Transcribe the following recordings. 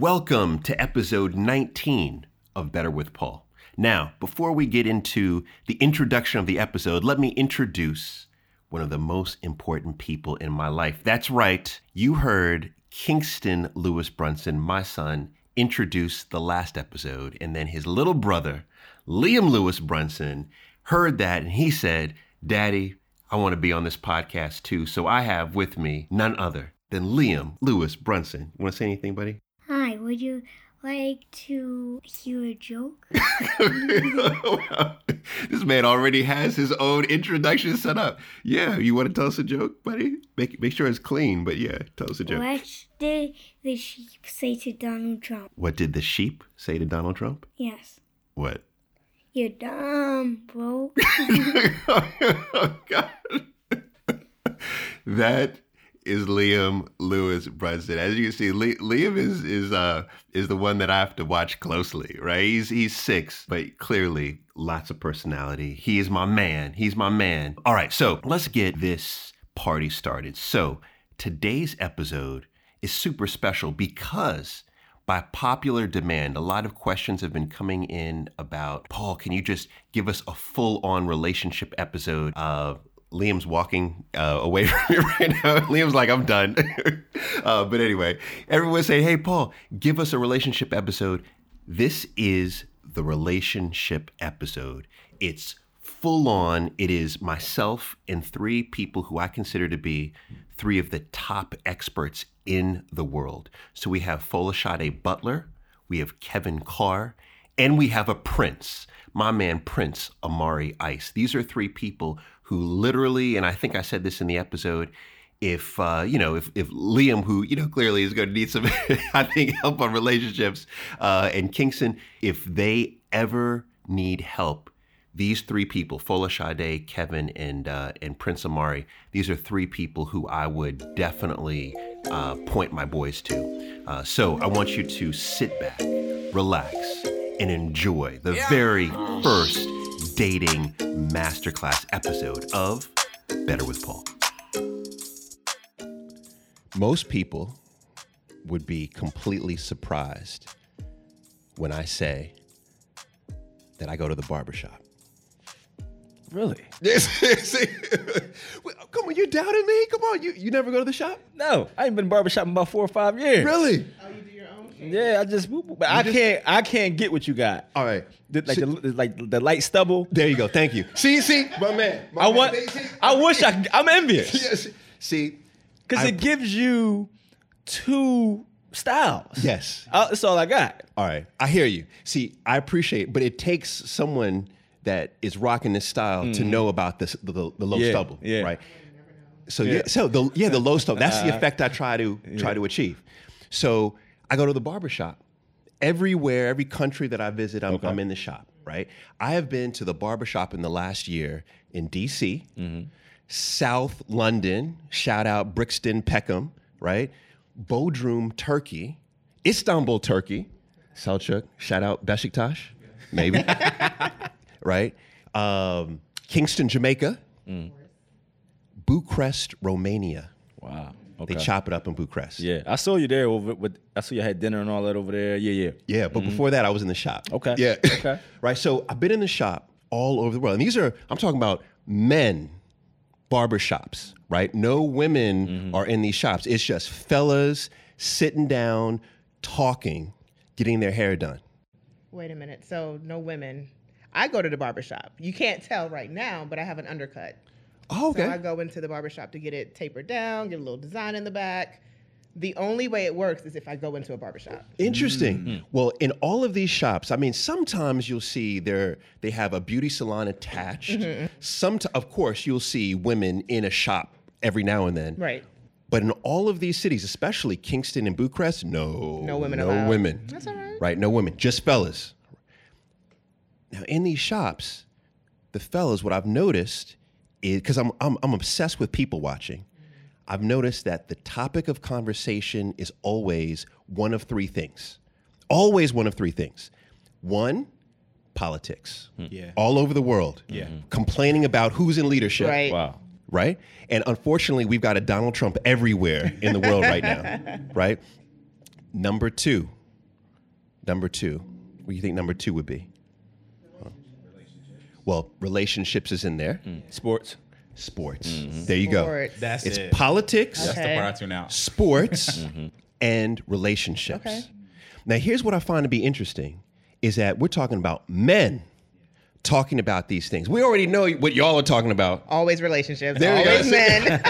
Welcome to episode 19 of Better with Paul. Now, before we get into the introduction of the episode, let me introduce one of the most important people in my life. That's right, you heard Kingston Lewis Brunson, my son, introduce the last episode, and then his little brother, Liam Lewis Brunson, heard that and he said, "Daddy, I want to be on this podcast too." So I have with me none other than Liam Lewis Brunson. You want to say anything, buddy? Hi, would you like to hear a joke? This man already has his own introduction set up. Yeah, you want to tell us a joke, buddy? Make sure it's clean, but yeah, tell us a joke. What did the sheep say to Donald Trump? What did the sheep say to Donald Trump? Yes. What? You're dumb, bro. Oh, God. That is Liam Lewis Brunson. As you can see, Liam is the one that I have to watch closely, right? He's six, but clearly lots of personality. He is my man. He's my man. All right, so let's get this party started. So today's episode is super special because by popular demand, a lot of questions have been coming in about, Paul, can you just give us a full-on relationship episode of Liam's walking away from me right now. Liam's like, I'm done. But anyway, everyone's saying, hey, Paul, give us a relationship episode. This is the relationship episode. It's full on. It is myself and three people who I consider to be three of the top experts in the world. So we have Folashade Butler, we have Kevin Carr, and we have a prince, my man, Prince Amari Ice. These are three people who literally, and I think I said this in the episode, if Liam, who, clearly is going to need some, I think, help on relationships, and Kingston, if they ever need help, these three people, Folashade, Kevin, and Prince Amari, these are three people who I would definitely point my boys to. So I want you to sit back, relax, and enjoy the very first dating masterclass episode of Better with Paul. Most people would be completely surprised when I say that I go to the barbershop. Really? Come on, you're doubting me? Come on, you never go to the shop? No, I ain't been barbershopping about 4 or 5 years. Really? Yeah, I just, but I can't get what you got. All right, the light stubble. There you go. Thank you. See, my man. I'm envious. Yes. See, because it gives you two styles. Yes, that's all I got. All right, I hear you. See, I appreciate, but it takes someone that is rocking this style to know about this the low stubble, right? So the low stubble. That's the effect I try to achieve. So I go to the barbershop. Everywhere, every country that I visit, I'm in the shop, right? I have been to the barbershop in the last year in D.C., South London, shout out Brixton, Peckham, right? Bodrum, Turkey, Istanbul, Turkey, Selçuk, shout out Beşiktaş, maybe, right? Kingston, Jamaica, Bucharest, Romania. Wow. Okay. They chop it up in Bucharest. Yeah, I saw you there. I saw you had dinner and all that over there. Yeah. Yeah, but before that, I was in the shop. Okay. Yeah. Okay. Right. So I've been in the shop all over the world, and I'm talking about men barbershops, right? No women are in these shops. It's just fellas sitting down, talking, getting their hair done. Wait a minute. So no women. I go to the barbershop. You can't tell right now, but I have an undercut. Oh, okay. So I go into the barbershop to get it tapered down, get a little design in the back. The only way it works is if I go into a barbershop. Interesting. Mm-hmm. Well, in all of these shops, I mean, sometimes you'll see they have a beauty salon attached. Mm-hmm. Of course, you'll see women in a shop every now and then. Right. But in all of these cities, especially Kingston and Bucharest, no women allowed. No women. That's all right. Right, no women, just fellas. Now, in these shops, the fellas, what I've noticed, because I'm obsessed with people watching, I've noticed that the topic of conversation is always one of three things. Always one of three things. One, politics. Yeah. All over the world. Yeah. Complaining about who's in leadership. Right. Wow. Right? And unfortunately, we've got a Donald Trump everywhere in the world right now. Right? Number two, Number two. What do you think number two would be? Well, relationships is in there. Mm. Sports. Mm-hmm. There you go. That's it. It's politics. Okay. That's the part I tune out. Sports and relationships. Okay. Now, here's what I find to be interesting is that we're talking about men talking about these things. We already know what y'all are talking about. Always relationships. Always men.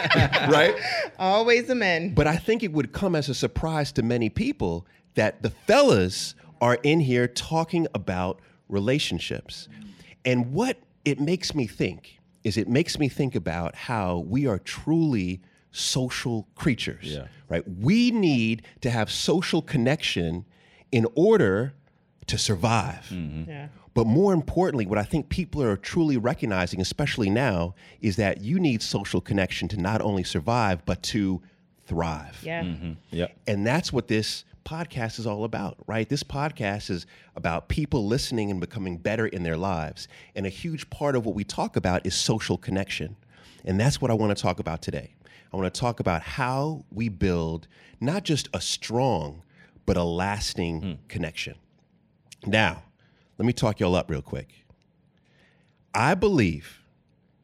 Right? Always the men. But I think it would come as a surprise to many people that the fellas are in here talking about relationships. And what it makes me think is it makes me think about how we are truly social creatures, right? We need to have social connection in order to survive. Mm-hmm. Yeah. But more importantly, what I think people are truly recognizing, especially now, is that you need social connection to not only survive, but to thrive. Yeah. Mm-hmm. Yep. And that's what this podcast is all about, right? This podcast is about people listening and becoming better in their lives. And a huge part of what we talk about is social connection. And that's what I want to talk about today. I want to talk about how we build not just a strong, but a lasting connection. Now, let me talk y'all up real quick. I believe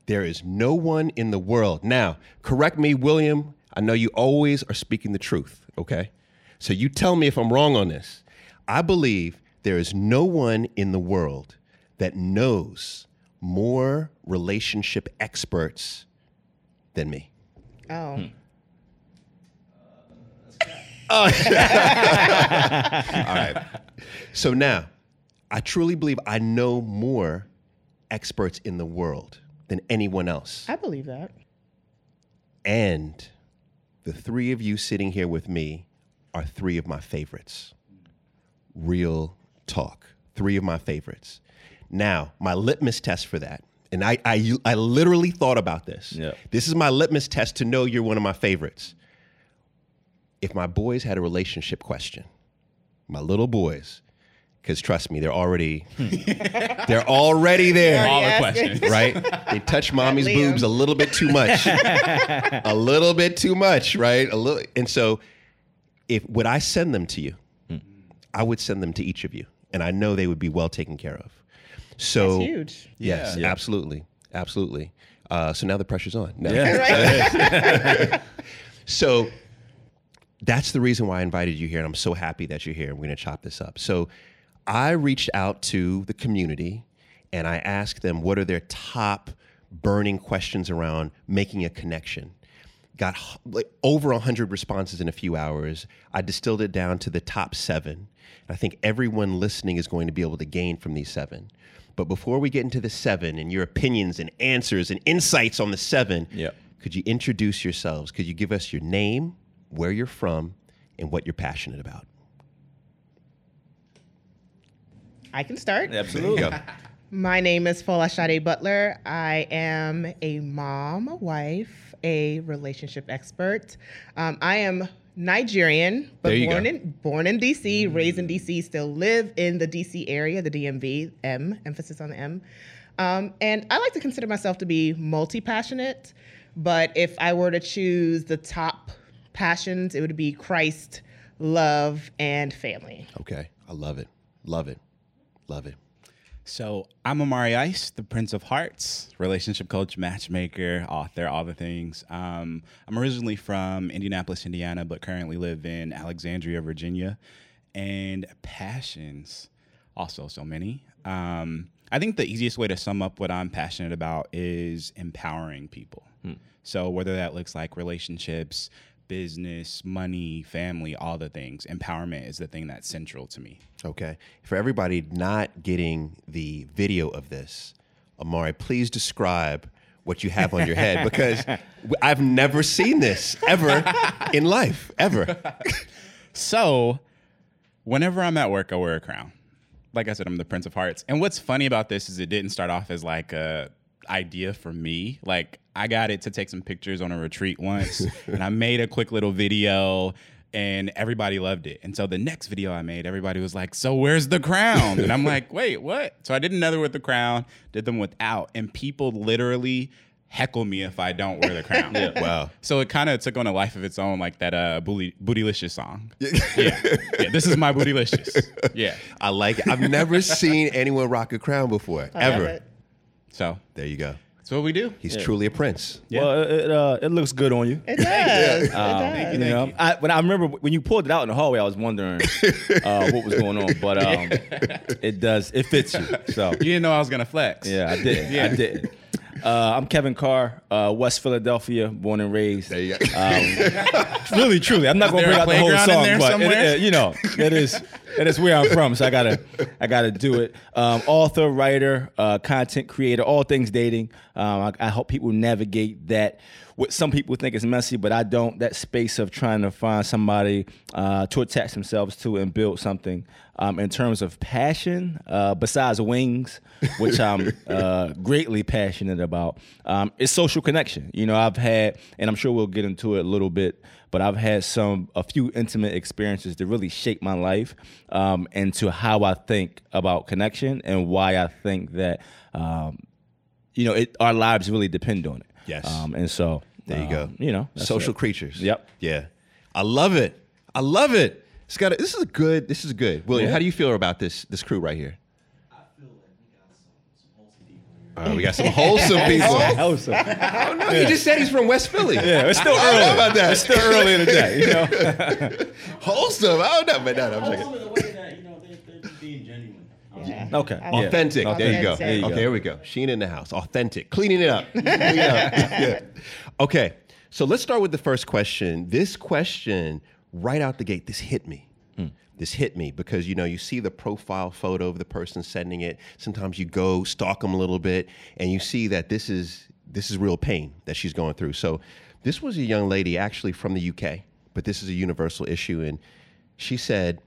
there is no one in the world. Now, correct me, William. I know you always are speaking the truth, okay? So you tell me if I'm wrong on this. I believe there is no one in the world that knows more relationship experts than me. Oh. Oh. All right. So now, I truly believe I know more experts in the world than anyone else. I believe that. And the three of you sitting here with me are three of my favorites. Real talk. Three of my favorites. Now, my litmus test for that, and I literally thought about this. Yep. This is my litmus test to know you're one of my favorites. If my boys had a relationship question, my little boys, because trust me, they're already there. All the questions. Right? They touch mommy's boobs a little bit too much. Right? And so would I send them to you? I would send them to each of you, and I know they would be well taken care of. So that's huge. Yes, yeah. Absolutely. So now the pressure's on. No. Yeah. So that's the reason why I invited you here, and I'm so happy that you're here. We're going to chop this up. So I reached out to the community, and I asked them what are their top burning questions around making a connection. Got over 100 responses in a few hours. I distilled it down to the top 7. I think everyone listening is going to be able to gain from these 7. But before we get into the 7 and your opinions and answers and insights on the 7, could you introduce yourselves? Could you give us your name, where you're from, and what you're passionate about? I can start. Absolutely. My name is Folashade Butler. I am a mom, a wife, a relationship expert. I am Nigerian, but born in DC, raised in DC, still live in the DC area, the DMV, emphasis on the M. And I like to consider myself to be multi-passionate, but if I were to choose the top passions, it would be Christ, love, and family. Okay, I love it, love it, love it. So I'm Amari Ice, the Prince of Hearts, relationship coach, matchmaker, author, all the things. I'm originally from Indianapolis, Indiana, but currently live in Alexandria, Virginia. And passions, also so many. I think the easiest way to sum up what I'm passionate about is empowering people. So whether that looks like relationships, business, money, family, all the things. Empowerment is the thing that's central to me. Okay. For everybody not getting the video of this, Amari, please describe what you have on your head because I've never seen this ever in life, ever. So whenever I'm at work, I wear a crown. Like I said, I'm the Prince of Hearts. And what's funny about this is it didn't start off as like a idea for me. Like I got it to take some pictures on a retreat once and I made a quick little video and everybody loved it. And so the next video I made, everybody was like, so where's the crown? And I'm like, wait, what? So I did another with the crown, did them without, and people literally heckle me if I don't wear the crown. Yeah. Wow. So it kind of took on a life of its own, like that Bootylicious song. Yeah. This is my Bootylicious. Yeah. I like it. I've never seen anyone rock a crown before, ever. So there you go. That's what we do. He's truly a prince. Yeah. Well, it looks good on you. It does. Thank you. Thank you. When I remember when you pulled it out in the hallway, I was wondering what was going on, but it does. It fits you. So you didn't know I was gonna flex. Yeah, I didn't. Yeah. I didn't. I'm Kevin Carr, West Philadelphia, born and raised. There you go. Really, truly, I'm not going to bring out the whole song, but it is where I'm from, so I gotta do it. Author, writer, content creator, all things dating. I help people navigate that. What some people think is messy, but I don't. That space of trying to find somebody to attach themselves to and build something. In terms of passion, besides wings, which I'm greatly passionate about, is social connection. You know, I've had, and I'm sure we'll get into it a little bit, but I've had a few intimate experiences that really shape my life into how I think about connection and why I think that, our lives really depend on it. Yes. And so there you go. Social creatures. Yep. Yeah. I love it. This is good. William, how do you feel about this crew right here? I feel like we got some wholesome people. Wholesome. I don't know. Yeah. He just said he's from West Philly. Yeah, it's still early. I don't know about that. It's still early in the day. Wholesome. I don't know, but no, I'm joking. The way that they're being genuine. Yeah. Okay. Authentic. Yeah. There you go. Okay, here we go. Sheena in the house. Authentic. Cleaning it up. Yeah. Okay. So let's start with the first question. This question. Right out the gate, this hit me. This hit me because, you see the profile photo of the person sending it. Sometimes you go stalk them a little bit and you see that this is real pain that she's going through. So this was a young lady actually from the UK, but this is a universal issue. And she said,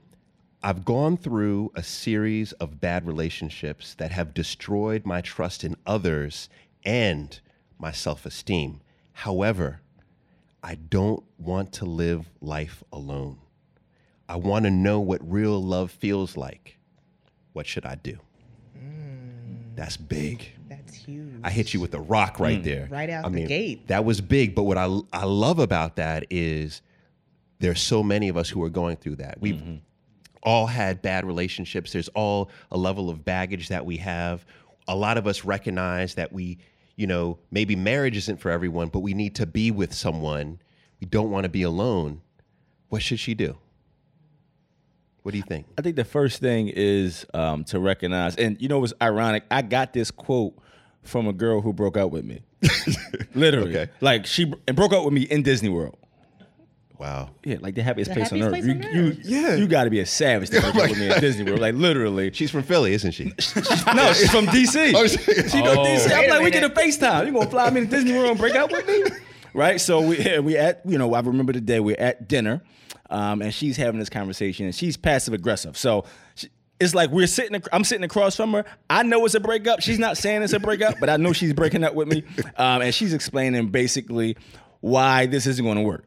I've gone through a series of bad relationships that have destroyed my trust in others and my self-esteem. However, I don't want to live life alone. I want to know what real love feels like. What should I do? That's big. That's huge. I hit you with a rock right there. Right out the gate. That was big. But what I love about that is there's so many of us who are going through that. We've all had bad relationships. There's all a level of baggage that we have. A lot of us recognize that we maybe marriage isn't for everyone, but we need to be with someone. We don't want to be alone. What should she do? What do you think? I think the first thing is to recognize, and it was ironic. I got this quote from a girl who broke up with me. Literally. Okay. Like she broke up with me in Disney World. Wow. Yeah, like the happiest place on earth. You got to be a savage to break up with me at Disney World. Like, literally. She's from Philly, isn't she? No, she's from D.C. She's from D.C. I'm like, we get a FaceTime. You going to fly me to Disney World and break up with me? Right? So we at, I remember the day we're at dinner, and she's having this conversation, and she's passive-aggressive. So it's like I'm sitting across from her. I know it's a breakup. She's not saying it's a breakup, but I know she's breaking up with me. And she's explaining basically why this isn't going to work.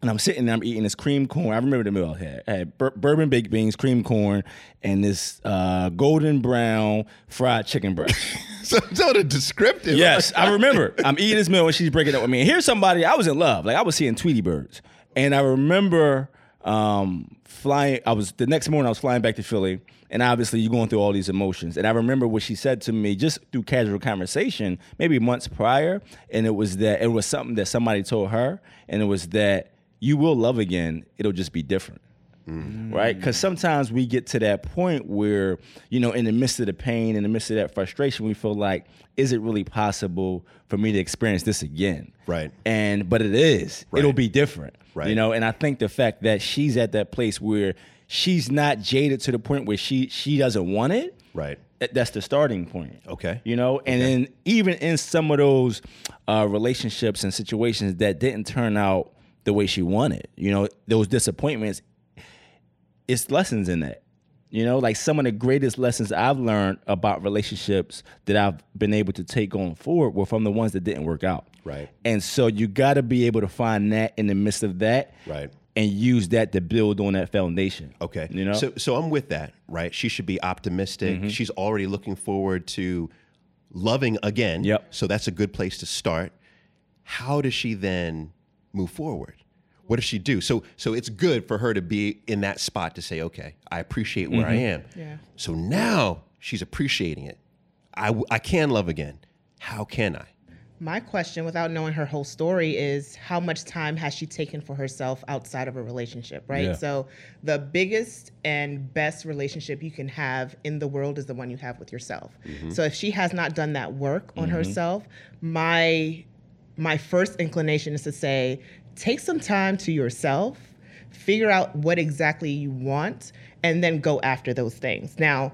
And I'm sitting there, I'm eating this cream corn. I remember the meal I had bourbon baked beans, cream corn, and this golden brown fried chicken breast. So the descriptive. Yes, I remember. I'm eating this meal and she's breaking up with me. And here's somebody, I was in love. Like, I was seeing Tweety Birds. And I remember the next morning I was flying back to Philly. And obviously you're going through all these emotions. And I remember what she said to me just through casual conversation, maybe months prior. And it was that it was something that somebody told her. And it was that, you will love again, it'll just be different, right? Because sometimes we get to that point where, in the midst of the pain, in the midst of that frustration, we feel like, is it really possible for me to experience this again? Right. But it is. Right. It'll be different, right? And I think the fact that she's at that place where she's not jaded to the point where she doesn't want it, right? That's the starting point. Okay. And then even in some of those relationships and situations that didn't turn out the way she wanted, those disappointments, it's lessons in that. Like some of the greatest lessons I've learned about relationships that I've been able to take on forward were from the ones that didn't work out. Right. And so you got to be able to find that in the midst of that. Right. And use that to build on that foundation. Okay. So I'm with that, right? She should be optimistic. She's already looking forward to loving again. Yep. So that's a good place to start. How does she then move forward? What does she do? So it's good for her to be in that spot to say, okay, I appreciate where I am. Yeah. So now she's appreciating it. I can love again. How can I? My question, without knowing her whole story, is how much time has she taken for herself outside of a relationship, right? Yeah. So the biggest and best relationship you can have in the world is the one you have with yourself. Mm-hmm. So if she has not done that work on herself, my first inclination is to say, take some time to yourself, figure out what exactly you want, and then go after those things. Now,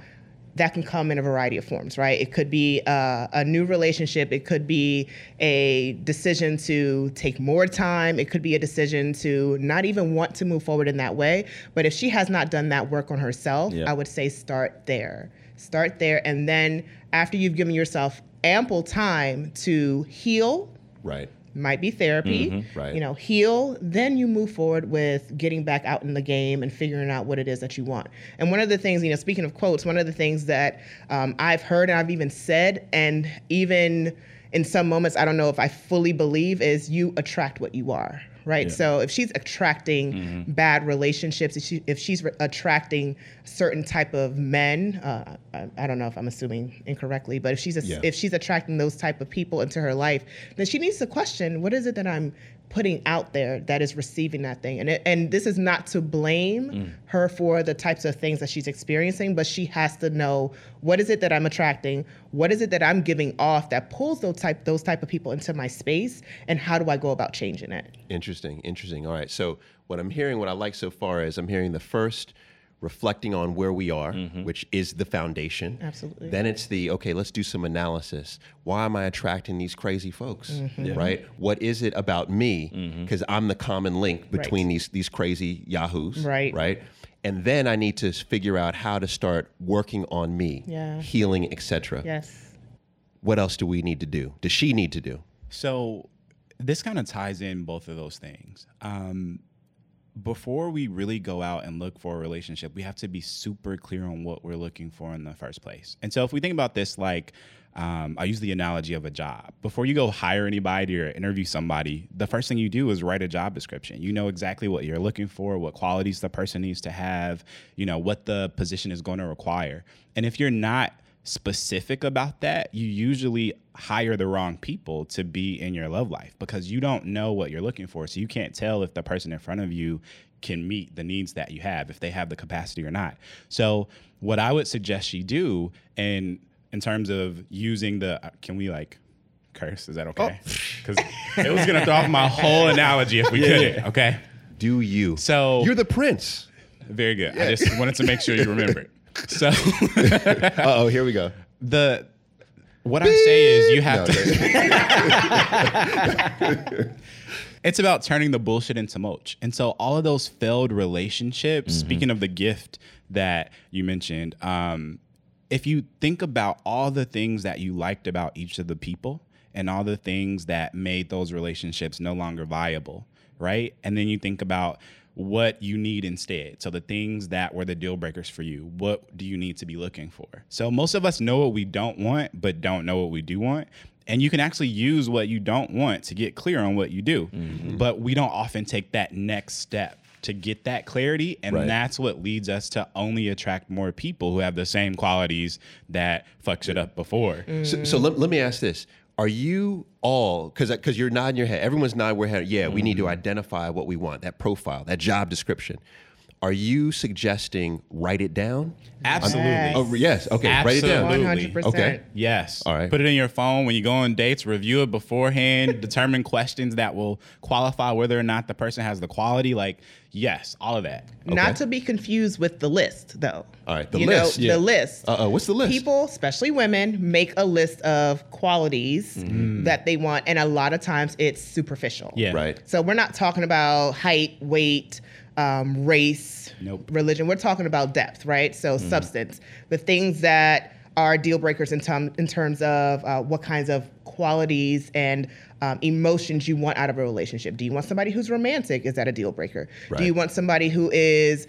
that can come in a variety of forms, right? It could be a new relationship. It could be a decision to take more time. It could be a decision to not even want to move forward in that way. But if she has not done that work on herself, I would say start there. Start there. And then after you've given yourself ample time to heal, right? Might be therapy, right. You know, heal, then you move forward with getting back out in the game and figuring out what it is that you want. And one of the things, you know, speaking of quotes, one of the things that I've heard and I've even said, and even in some moments, I don't know if I fully believe, is you attract what you are, right? Yeah. So if she's attracting bad relationships, if she's attracting certain type of men, I don't know if I'm assuming incorrectly, but if she's attracting those type of people into her life, then she needs to question, what is it that I'm putting out there that is receiving that thing? And this is not to blame her for the types of things that she's experiencing, but she has to know, what is it that I'm attracting? What is it that I'm giving off that pulls those type of people into my space? And how do I go about changing it? Interesting. All right. So what I'm hearing, what I like so far is I'm hearing the first reflecting on where we are, which is the foundation. Absolutely. Then it's the, okay, let's do some analysis. Why am I attracting these crazy folks, right? What is it about me? Because I'm the common link between these crazy yahoos, right? And then I need to figure out how to start working on me, healing, et cetera. Yes. What else do we need to do? Does she need to do? So this kind of ties in both of those things. Before we really go out and look for a relationship, we have to be super clear on what we're looking for in the first place. And so if we think about this, like I use the analogy of a job. Before you go hire anybody or interview somebody, the first thing you do is write a job description. You know exactly what you're looking for, what qualities the person needs to have, you know, what the position is going to require. And if you're not specific about that, you usually hire the wrong people to be in your love life because you don't know what you're looking for. So you can't tell if the person in front of you can meet the needs that you have, if they have the capacity or not. So what I would suggest she do, and in terms of using the, can we like curse? Is that okay? Because it was going to throw off my whole analogy if we couldn't. Okay. Do you? So you're the prince. Very good. Yeah. I just wanted to make sure you remembered. So, here we go. What I say is you have to. It's about turning the bullshit into mulch. And so all of those failed relationships, speaking of the gift that you mentioned, if you think about all the things that you liked about each of the people and all the things that made those relationships no longer viable, right? And then you think about what you need instead. So the things that were the deal breakers for you, what do you need to be looking for? So most of us know what we don't want, but don't know what we do want. And you can actually use what you don't want to get clear on what you do. But we don't often take that next step to get that clarity. And that's what leads us to only attract more people who have the same qualities that fucked it up before. So let me ask this. Are you all, because you're nodding your head, everyone's nodding their head, we need to identify what we want, that profile, that job description. Are you suggesting write it down? Absolutely. Yes. Okay. Absolutely. Write it down. 100%. Okay. Yes. All right. Put it in your phone. When you go on dates, review it beforehand. Determine questions that will qualify whether or not the person has the quality. Like, yes, all of that. Okay. Not to be confused with the list, though. All right. The list. The list. What's the list? People, especially women, make a list of qualities that they want. And a lot of times it's superficial. Yeah. Right. So we're not talking about height, weight, race, religion. We're talking about depth, right? So substance, the things that are deal breakers in terms of what kinds of qualities and emotions you want out of a relationship. Do you want somebody who's romantic? Is that a deal breaker? Right. Do you want somebody who is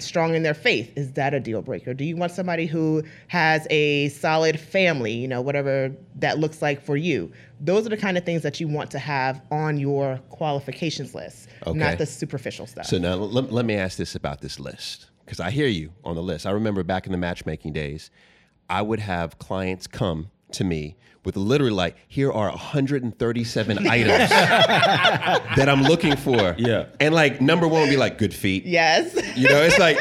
strong in their faith? Is that a deal breaker? Do you want somebody who has a solid family, you know, whatever that looks like for you? Those are the kind of things that you want to have on your qualifications list, okay, not the superficial stuff. So now let me ask this about this list, because I hear you on the list. I remember back in the matchmaking days, I would have clients come to me with literally like, here are 137 items that I'm looking for. Yeah. And like number one would be like good feet. Yes. You know, it's like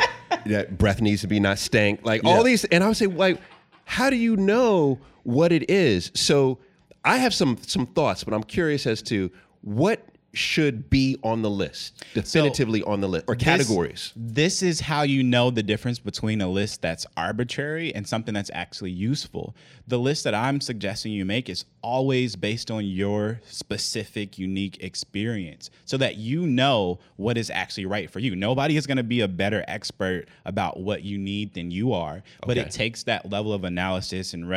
breath needs to be not stank. Like all these, and I would say like, how do you know what it is? So I have some thoughts, but I'm curious as to what should be on the list, definitively on the list, or categories. This is how you know the difference between a list that's arbitrary and something that's actually useful. The list that I'm suggesting you make is always based on your specific, unique experience so that you know what is actually right for you. Nobody is going to be a better expert about what you need than you are, but it takes that level of analysis and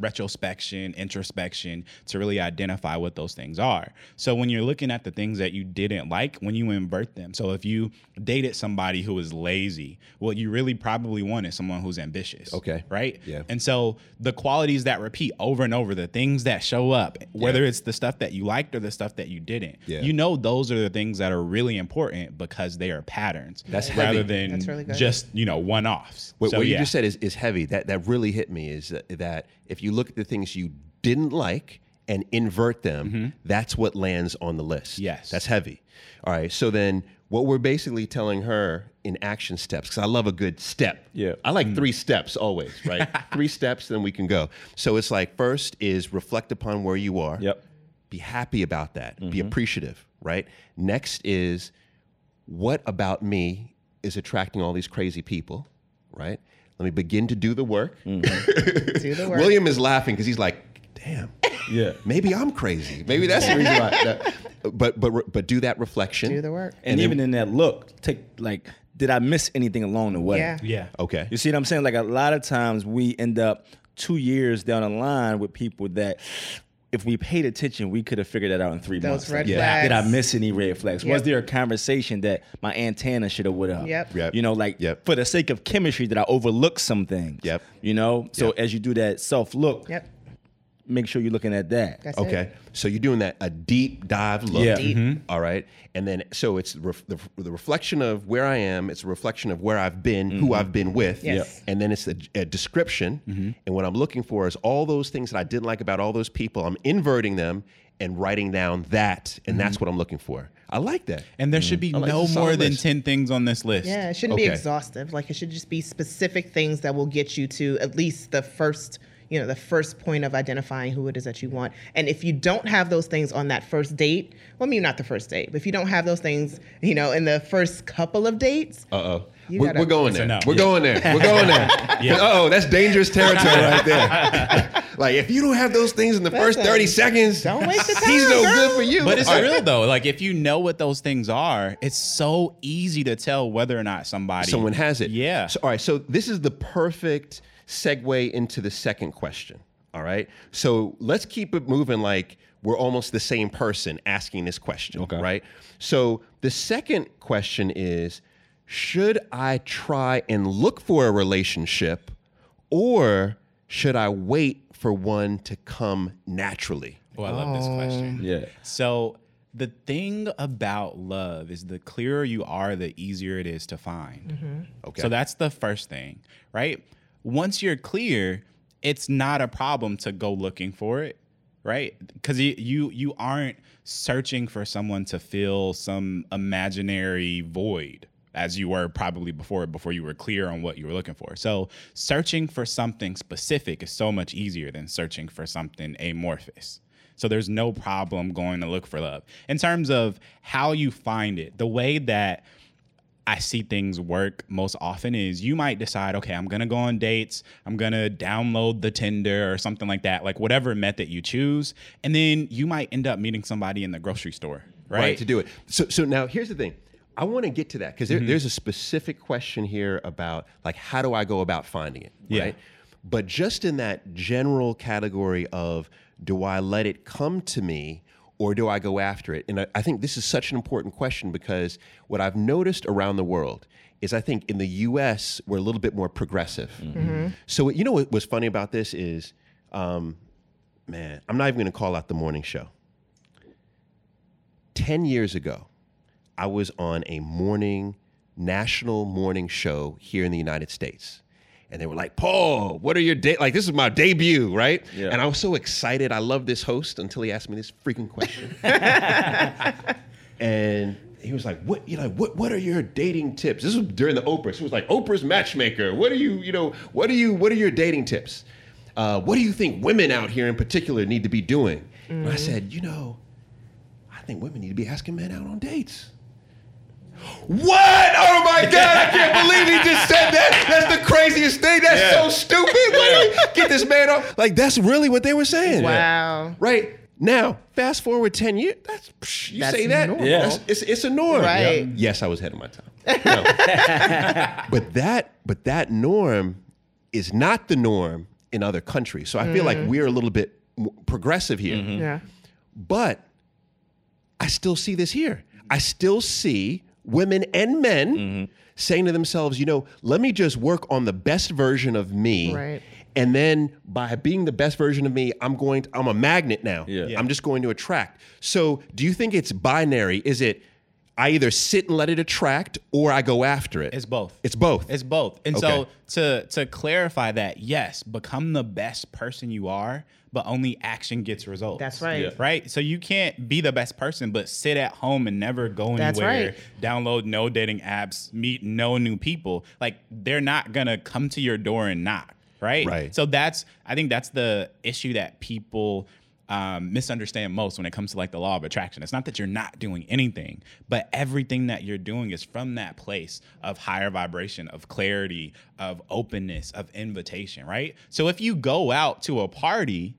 retrospection, introspection to really identify what those things are. So when you're looking at the things that you didn't like, when you invert them. So if you dated somebody who is lazy, what you really probably want is someone who's ambitious. Okay. Right? Yeah. And so the qualities that repeat over and over, the things that show up, whether it's the stuff that you liked or the stuff that you didn't, you know, those are the things that are really important because they are patterns. That's heavy. Rather than that's really good. Just, you know, one-offs. What you just said is heavy. That really hit me is that if you look at the things you didn't like and invert them, that's what lands on the list. Yes. That's heavy. All right. So then what we're basically telling her in action steps, because I love a good step. Yeah. I like 3 steps always, right? 3 steps, then we can go. So it's like first is reflect upon where you are. Yep. Be happy about that. Be appreciative, right? Next is what about me is attracting all these crazy people, right? Let me begin to do the work. Do the work. William is laughing because he's like, damn. Yeah. Maybe I'm crazy. Maybe that's the reason why. But do that reflection. Do the work. And even in that look, take like, did I miss anything along the way? Yeah. Yeah. Okay. You see what I'm saying? Like a lot of times we end up 2 years down the line with people that if we paid attention, we could have figured that out in 3 months. Those red flags. Did I miss any red flags? Yep. Was there a conversation that my antenna should have went up? Yep. You know, like for the sake of chemistry, did I overlook some things? Yep. You know? So as you do that self-look, make sure you're looking at that. That's okay. It. So you're doing that, a deep dive look. Yeah. All right. And then, so it's the reflection of where I am. It's a reflection of where I've been, who I've been with. Yes. And then it's a description. And what I'm looking for is all those things that I didn't like about all those people. I'm inverting them and writing down that. And that's what I'm looking for. I like that. And there should be no more than 10 things on this list. Yeah. It shouldn't be exhaustive. Like it should just be specific things that will get you to at least the first, you know, the first point of identifying who it is that you want. And if you don't have those things on that first date, well, I mean, not the first date, but if you don't have those things, you know, in the first couple of dates. Uh-oh. We're going there. We're going there. We're going there. Uh-oh, that's dangerous territory right there. Like, if you don't have those things in the first 30 seconds, don't waste the time, he's no good for you. But it's real, though. Like, if you know what those things are, it's so easy to tell whether or not someone has it. Yeah. So, all right, so this is the perfect segue into the second question. All right. So let's keep it moving like we're almost the same person asking this question. Okay. Right. So the second question is, should I try and look for a relationship or should I wait for one to come naturally? Oh, I love this question. Yeah. So the thing about love is the clearer you are, the easier it is to find. Okay. So that's the first thing, right? Once you're clear, it's not a problem to go looking for it, right? Because you aren't searching for someone to fill some imaginary void as you were probably before you were clear on what you were looking for. So searching for something specific is so much easier than searching for something amorphous. So there's no problem going to look for love. In terms of how you find it, the way that I see things work most often is you might decide, okay, I'm going to go on dates. I'm going to download the Tinder or something like that, like whatever method you choose. And then you might end up meeting somebody in the grocery store, right? To do it. So now here's the thing. I want to get to that because there's a specific question here about like, how do I go about finding it? Right. Yeah. But just in that general category of, do I let it come to me or do I go after it? And I think this is such an important question, because what I've noticed around the world is, I think in the US, we're a little bit more progressive. Mm-hmm. So you know what was funny about this is, man, I'm not even going to call out the morning show. 10 years ago, I was on a national morning show here in the United States. And they were like, Paul, what are your day? Like, this is my debut, right? Yeah. And I was so excited. I love this host until he asked me this freaking question. And he was like, what are your dating tips? This was during the Oprah. So it was like, Oprah's Matchmaker. What are what are your dating tips? What do you think women out here in particular need to be doing? Mm-hmm. And I said, I think women need to be asking men out on dates. What? Oh my God, I can't believe he just said that. That's the craziest thing. That's so stupid. Get this man off. Like, that's really what they were saying. Wow. Right? Now, fast forward 10 years. That's say that. Normal. Yeah. It's a norm. Right. Yeah. Yes, I was ahead of my time. No. but that norm is not the norm in other countries. So I feel like we're a little bit progressive here. Mm-hmm. Yeah. But I still see this here. I still see women and men saying to themselves, let me just work on the best version of me. Right. And then by being the best version of me, I'm a magnet now. Yeah. Yeah. I'm just going to attract. So do you think it's binary? Is it, I either sit and let it attract or I go after it? It's both. It's both. It's both. And so to clarify that, yes, become the best person you are, but only action gets results. That's right. Yeah. Right? So you can't be the best person, but sit at home and never go anywhere. That's right. Download no dating apps, meet no new people. Like, they're not going to come to your door and knock. Right? Right. So I think that's the issue that people misunderstand most when it comes to like the law of attraction. It's not that you're not doing anything, but everything that you're doing is from that place of higher vibration, of clarity, of openness, of invitation, right? So if you go out to a party,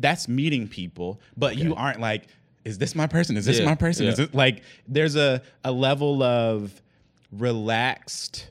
that's meeting people, but you aren't like, is this my person? Is this my person? Yeah. Is this, like, there's a level of relaxed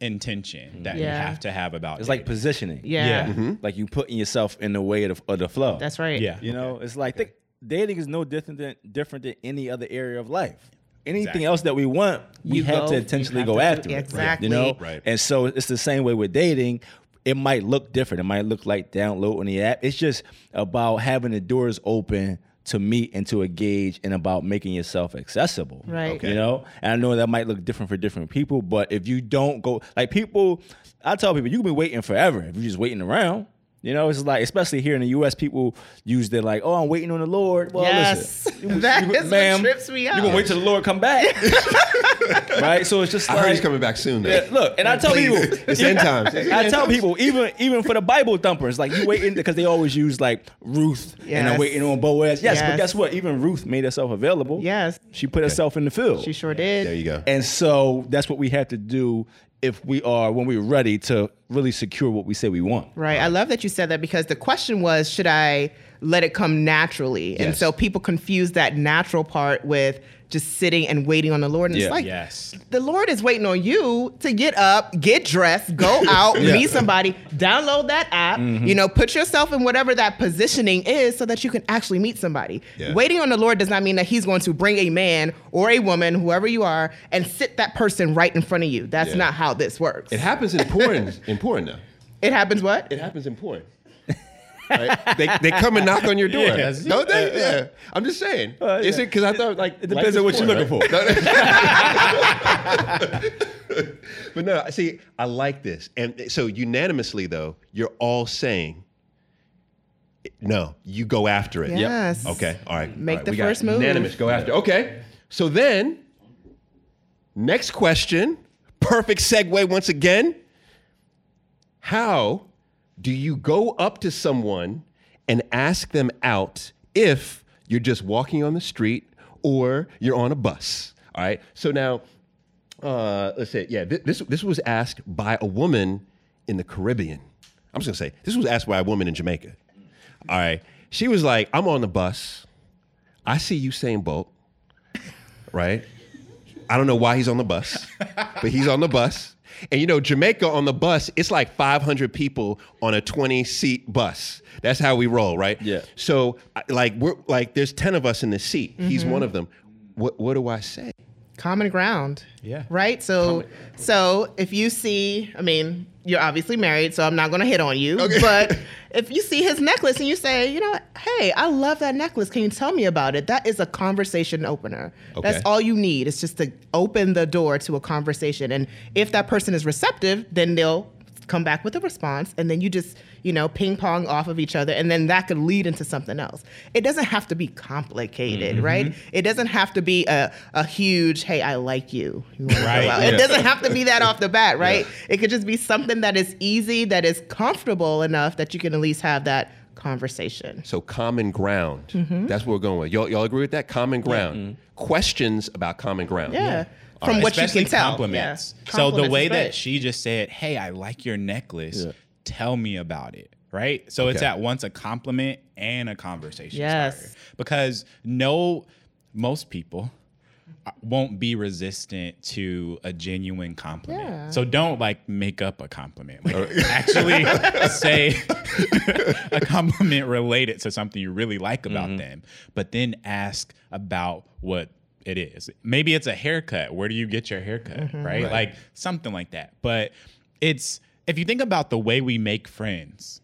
intention that you have to have about it's dating. Like positioning. Yeah. Mm-hmm. Like, you putting yourself in the way of the flow. That's right. Yeah. It's like dating is no different than any other area of life. Anything else that we want, we have to intentionally go after it. Exactly. Right. And so it's the same way with dating. It might look different. It might look like download on the app. It's just about having the doors open to meet and to engage, and about making yourself accessible. Right. Okay. And I know that might look different for different people, but if you don't go, like, people, I tell people, you can be waiting forever if you're just waiting around. It's like, especially here in the U.S., people use their like, oh, I'm waiting on the Lord. Well, listen. That is what trips me out. You're going to wait till the Lord come back. Right? So it's just like, I heard he's coming back soon, though. Yeah, look, and I tell people. It's end times. I tell people, even for the Bible thumpers, like, you waiting, because they always use like Ruth and I'm waiting on Boaz. Yes, but guess what? Even Ruth made herself available. Yes. She put herself in the field. She sure did. There you go. And so that's what we have to do if we are, when we're ready to really secure what we say we want. Right. I love that you said that, because the question was, should I let it come naturally? Yes. And so people confuse that natural part with just sitting and waiting on the Lord. And it's like, the Lord is waiting on you to get up, get dressed, go out, meet somebody, download that app, put yourself in whatever that positioning is so that you can actually meet somebody. Yeah. Waiting on the Lord does not mean that he's going to bring a man or a woman, whoever you are, and sit that person right in front of you. That's not how this works. It happens in porn, though. It happens what? It happens in porn. Right? They come and knock on your door, don't they? Yeah. I'm just saying. Is it? Because I thought, like, it depends on what you're looking for. But no, see, I like this, and so unanimously, though, you're all saying, no, you go after it. Yes. Yep. Okay. All right. Make the first move. Unanimous. Go after. Okay. So then, next question. Perfect segue once again. How do you go up to someone and ask them out if you're just walking on the street or you're on a bus? All right. So now, let's say, this was asked by a woman in the Caribbean. I'm just going to say, this was asked by a woman in Jamaica. All right. She was like, I'm on the bus. I see Usain Bolt, right? I don't know why he's on the bus, but he's on the bus. And you know, Jamaica on the bus, it's like 500 people on a 20-seat bus. That's how we roll, right? Yeah. So like there's 10 of us in the seat. Mm-hmm. He's one of them. What do I say? Common ground. Yeah. Right? So so if you see, I mean, you're obviously married, so I'm not going to hit on you. Okay. But if you see his necklace and you say, you know, hey, I love that necklace. Can you tell me about it? That is a conversation opener. Okay. That's all you need. It's just to open the door to a conversation. And if that person is receptive, then they'll come back with a response. And then you just, you know, ping pong off of each other. And then that could lead into something else. It doesn't have to be complicated, mm-hmm. right? It doesn't have to be a huge, hey, I like you. Right. Yeah. It doesn't have to be that off the bat, right? Yeah. It could just be something that is easy, that is comfortable enough that you can at least have that conversation. So common ground. Mm-hmm. That's what we're going with. Y'all agree with that? Common ground. Mm-hmm. Questions about common ground. Yeah. yeah. From what you can tell. Compliments. Yeah. Compliments. So the way that she just said, hey, I like your necklace. Yeah. Tell me about it, right? So it's at once a compliment and a conversation starter. Because most people won't be resistant to a genuine compliment. Yeah. So don't like make up a compliment. Like, actually say a compliment related to something you really like about mm-hmm. them, but then ask about what it is. Maybe it's a haircut. Where do you get your haircut? Mm-hmm. Right? Like something like that. But it's, if you think about the way we make friends,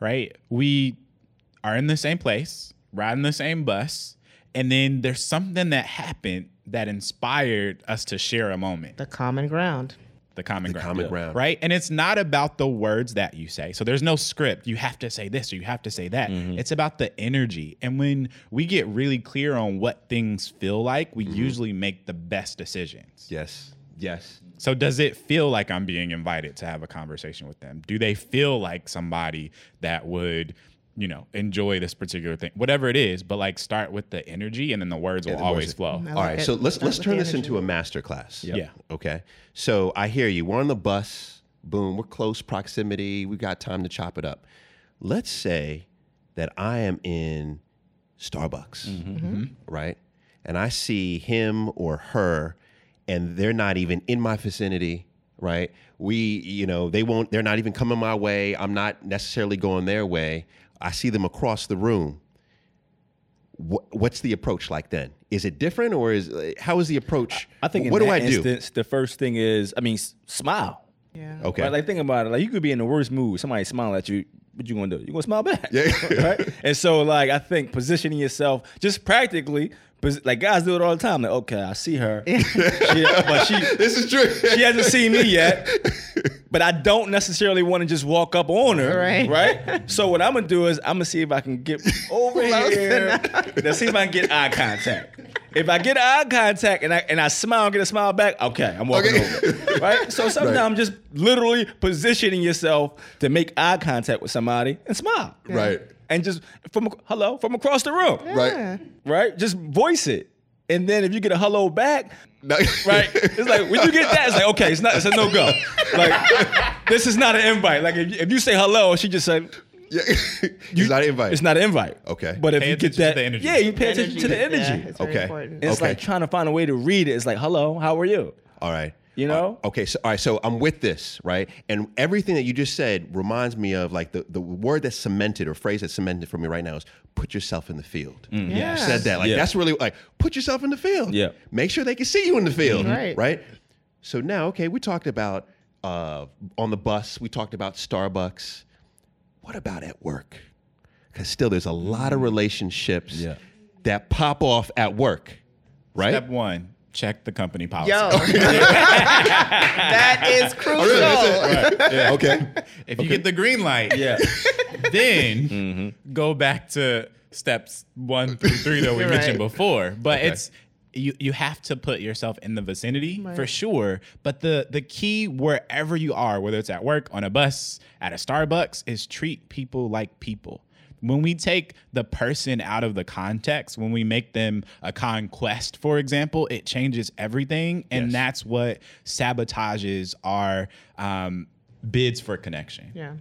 right? We are in the same place, riding the same bus, and then there's something that happened that inspired us to share a moment. The common ground. The common ground. Right? And it's not about the words that you say. So there's no script. You have to say this or you have to say that. Mm-hmm. It's about the energy. And when we get really clear on what things feel like, we mm-hmm. usually make the best decisions. Yes. Yes. So does it feel like I'm being invited to have a conversation with them? Do they feel like somebody that would, you know, enjoy this particular thing? Whatever it is, but like start with the energy and then the words will always flow. All right. So let's turn this into a masterclass. Yep. Yeah. Okay. So I hear you. We're on the bus. Boom. We're close proximity. We got time to chop it up. Let's say that I am in Starbucks, mm-hmm. right? And I see him or her, and they're not even in my vicinity, right? They're not even coming my way. I'm not necessarily going their way. I see them across the room. What's the approach like then? Is it different, or how is the approach? I think in that instance, the first thing is, smile. Yeah. Okay. Right? Like, think about it. Like, you could be in the worst mood. Somebody smiling at you. What you gonna do? You gonna smile back, right? And so, like, I think positioning yourself just practically. But like guys do it all the time. Like, okay, I see her, this is true. She hasn't seen me yet, but I don't necessarily want to just walk up on her, right? So what I'm gonna do is I'm gonna see if I can get over here. Let's see if I can get eye contact. If I get eye contact and I smile and get a smile back, okay, I'm walking over, right? So sometimes just literally positioning yourself to make eye contact with somebody and smile, right? And just from across the room, right? Just voice it, and then if you get a hello back, right? It's like when you get that, it's like okay, it's a no go. Like this is not an invite. Like if you say hello, she just said, it's not an invite. It's not an invite. Okay, but if you get that, you pay attention to the energy. It's very important. It's like trying to find a way to read it. It's like hello, how are you? All right. You know? So I'm with this, right? And everything that you just said reminds me of like the word that's cemented or phrase that's cemented for me right now is put yourself in the field. Mm. Yes. You said that. Like that's really like put yourself in the field. Yeah. Make sure they can see you in the field. Mm-hmm. Right? So now, okay, we talked about on the bus, we talked about Starbucks. What about at work? Because still there's a lot of relationships that pop off at work. Right? Step one. Check the company policy. Yo. That is crucial. Oh, really? That's it. Right. Yeah. Okay. If you get the green light, then go back to steps 1 through 3 that we mentioned before. But it's you have to put yourself in the vicinity for sure. But the key wherever you are, whether it's at work, on a bus, at a Starbucks, is treat people like people. When we take the person out of the context, when we make them a conquest, for example, it changes everything. And that's what sabotages our bids for connection. Yeah.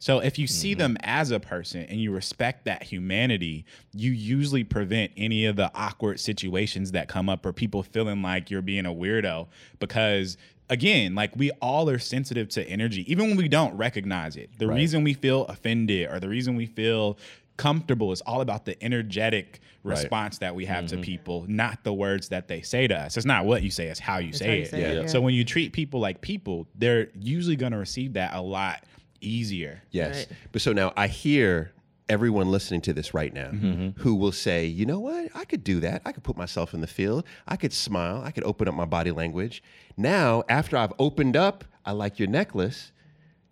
So if you see them as a person and you respect that humanity, you usually prevent any of the awkward situations that come up or people feeling like you're being a weirdo because, again, like we all are sensitive to energy, even when we don't recognize it. The reason we feel offended or the reason we feel comfortable is all about the energetic response that we have to people, not the words that they say to us. It's not what you say, it's how you say it. Yeah. So when you treat people like people, they're usually going to receive that a lot easier. Yes. Right. But so now I hear everyone listening to this right now who will say, you know what? I could do that. I could put myself in the field. I could smile. I could open up my body language. Now, after I've opened up, I like your necklace.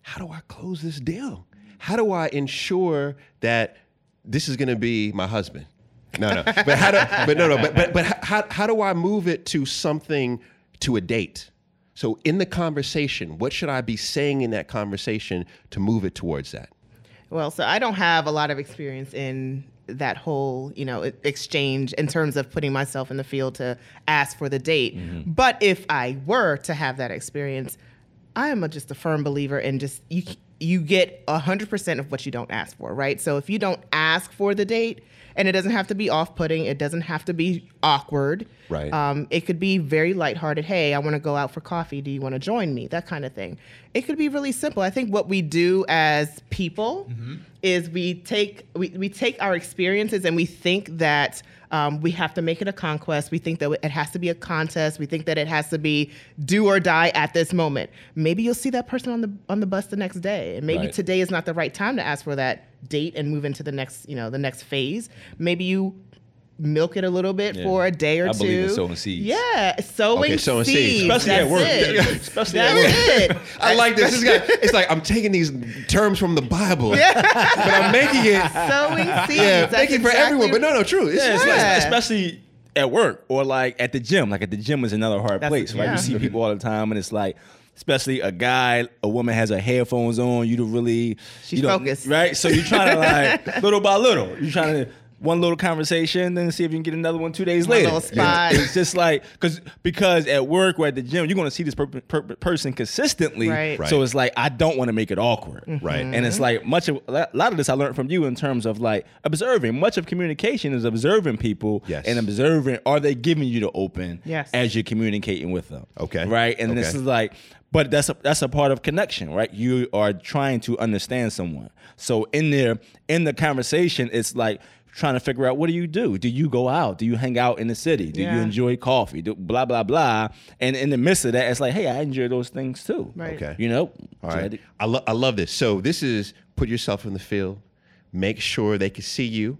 How do I close this deal? How do I ensure that this is going to be my husband? But how do I move it to something, to a date? So in the conversation, what should I be saying in that conversation to move it towards that? Well, so I don't have a lot of experience in that whole, you know, exchange in terms of putting myself in the field to ask for the date. Mm-hmm. But if I were to have that experience, I am just a firm believer in just you get 100% of what you don't ask for, right? So if you don't ask for the date, and it doesn't have to be off-putting, it doesn't have to be awkward. Right. It could be very lighthearted. Hey, I want to go out for coffee. Do you want to join me? That kind of thing. It could be really simple. I think what we do as people is we take our experiences and we think that we have to make it a conquest. We think that it has to be a contest. We think that it has to be do or die at this moment. Maybe you'll see that person on the bus the next day, and maybe today is not the right time to ask for that date and move into the next, you know, the next phase. Maybe you milk it a little bit for a day or two. I believe in sowing seeds. Yeah, sowing seeds. Especially at work. Especially at work. I like this. This guy, it's like I'm taking these terms from the Bible, but I'm making it. Sowing seeds. Yeah, thank you for everyone, but no, true. It's just like, especially at work or like at the gym. Like at the gym is another hard place, right? You see people all the time and it's like, especially a guy, a woman has her headphones on, she's focused. Right? So you're trying to like, little by little, you're trying to, one little conversation, then see if you can get another one 2 days later. Little spot. It's just like, because at work or at the gym, you're going to see this person consistently. Right. Right. So it's like, I don't want to make it awkward. Right. And it's like, a lot of this I learned from you in terms of like observing. Much of communication is observing people and observing, are they giving you the open as you're communicating with them? Okay. Right. And this is like, but that's a part of connection, right? You are trying to understand someone. So in the conversation, it's like, trying to figure out, what do you do? Do you go out? Do you hang out in the city? Do you enjoy coffee? Do blah, blah, blah. And in the midst of that, it's like, hey, I enjoy those things too. Right. Okay. You know? All right. I love this. So this is put yourself in the field. Make sure they can see you.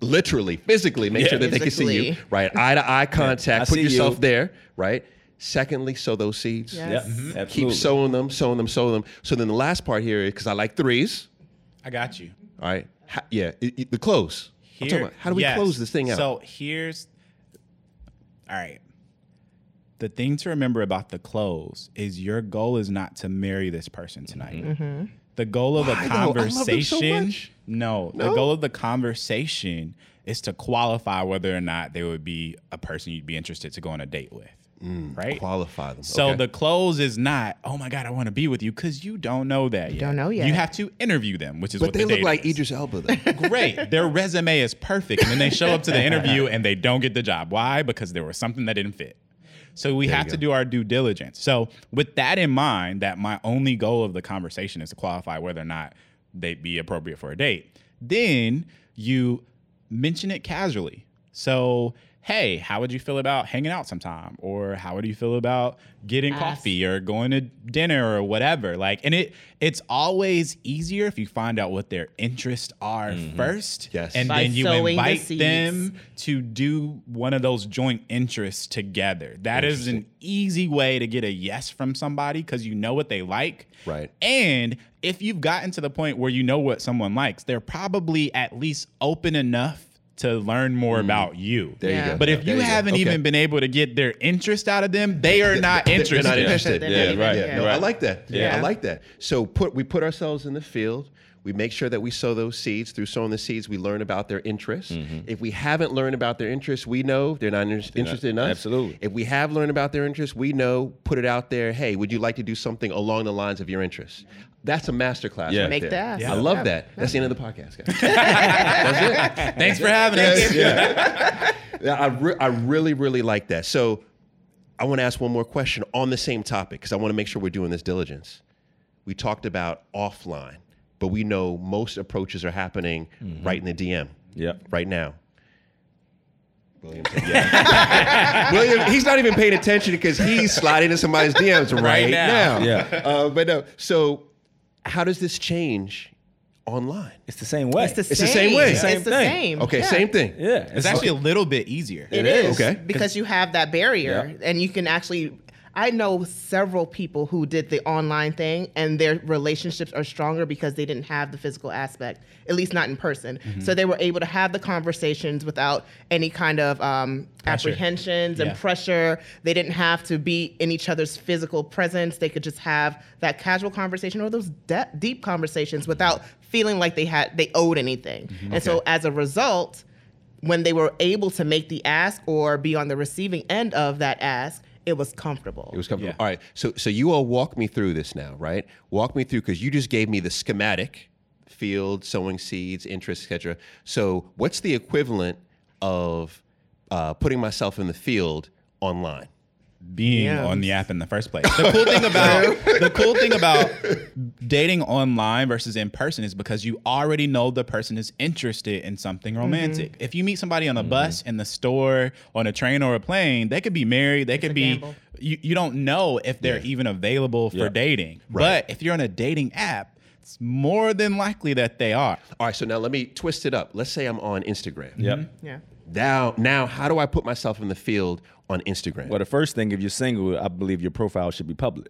Literally, physically, make sure that they can see you. Right. Eye-to-eye contact. Put yourself there. Right. Secondly, sow those seeds. Yes. Yep. Mm-hmm. Keep sowing them. So then the last part here, because I like threes. I got you. All right. The close. How do we close this thing out? So all right. The thing to remember about the close is your goal is not to marry this person tonight. Mm-hmm. The goal of a conversation, the goal of the conversation is to qualify whether or not they would be a person you'd be interested to go on a date with. Right? Qualify them. So the close is not, oh my God, I want to be with you, because you don't know that yet. Don't know yet. You have to interview them, which is what they look like Idris Elba, though. Great. Their resume is perfect. And then they show up to the interview and they don't get the job. Why? Because there was something that didn't fit. So we have to do our due diligence. So with that in mind, that my only goal of the conversation is to qualify whether or not they'd be appropriate for a date. Then you mention it casually. So, hey, how would you feel about hanging out sometime? Or how would you feel about getting coffee or going to dinner or whatever? Like, and it's always easier if you find out what their interests are first. Yes. And then you invite them to do one of those joint interests together. That is an easy way to get a yes from somebody, because you know what they like. Right. And if you've gotten to the point where you know what someone likes, they're probably at least open enough to learn more about you. There you go. But if you haven't even been able to get their interest out of them, they are not interested. They're not interested. Yeah, right. I like that. So we put ourselves in the field. We make sure that we sow those seeds. Through sowing the seeds, we learn about their interests. Mm-hmm. If we haven't learned about their interests, we know they're not interested in us. Absolutely. If we have learned about their interests, we know, put it out there, hey, would you like to do something along the lines of your interests? That's a masterclass. Yeah. Right Make there. That. Yeah. I love that. That's the end of the podcast, guys. That's it. Thanks for having us. Yeah. I really like that. So I want to ask one more question on the same topic because I want to make sure we're doing this diligence. We talked about offline, but we know most approaches are happening right in the DM. Yeah. Right now. William, yeah. William, he's not even paying attention because he's sliding into somebody's DMs right now. Yeah. But no. So how does this change online? It's the same way. It's the same way. It's the same thing. Okay, yeah. Same thing. Yeah. It's actually a little bit easier. It is. Okay. Because you have that barrier and you can actually... I know several people who did the online thing and their relationships are stronger because they didn't have the physical aspect, at least not in person. Mm-hmm. So they were able to have the conversations without any kind of apprehensions and pressure. They didn't have to be in each other's physical presence. They could just have that casual conversation or those deep conversations without feeling like they owed anything. Mm-hmm. And so as a result, when they were able to make the ask or be on the receiving end of that ask, It was comfortable. Yeah. All right. So you all walk me through this now, right? Walk me through, because you just gave me the schematic, field, sowing seeds, interest, et cetera. So what's the equivalent of putting myself in the field online? Being on the app in the first place. The cool thing about dating online versus in person is because you already know the person is interested in something romantic. Mm-hmm. If you meet somebody on a bus, in the store, on a train or a plane, they could be married. They could be. You don't know if they're even available for dating. Right. But if you're on a dating app, it's more than likely that they are. All right. So now let me twist it up. Let's say I'm on Instagram. Yep. Mm-hmm. Yeah. Now, how do I put myself in the field on Instagram? Well, the first thing, if you're single, I believe your profile should be public.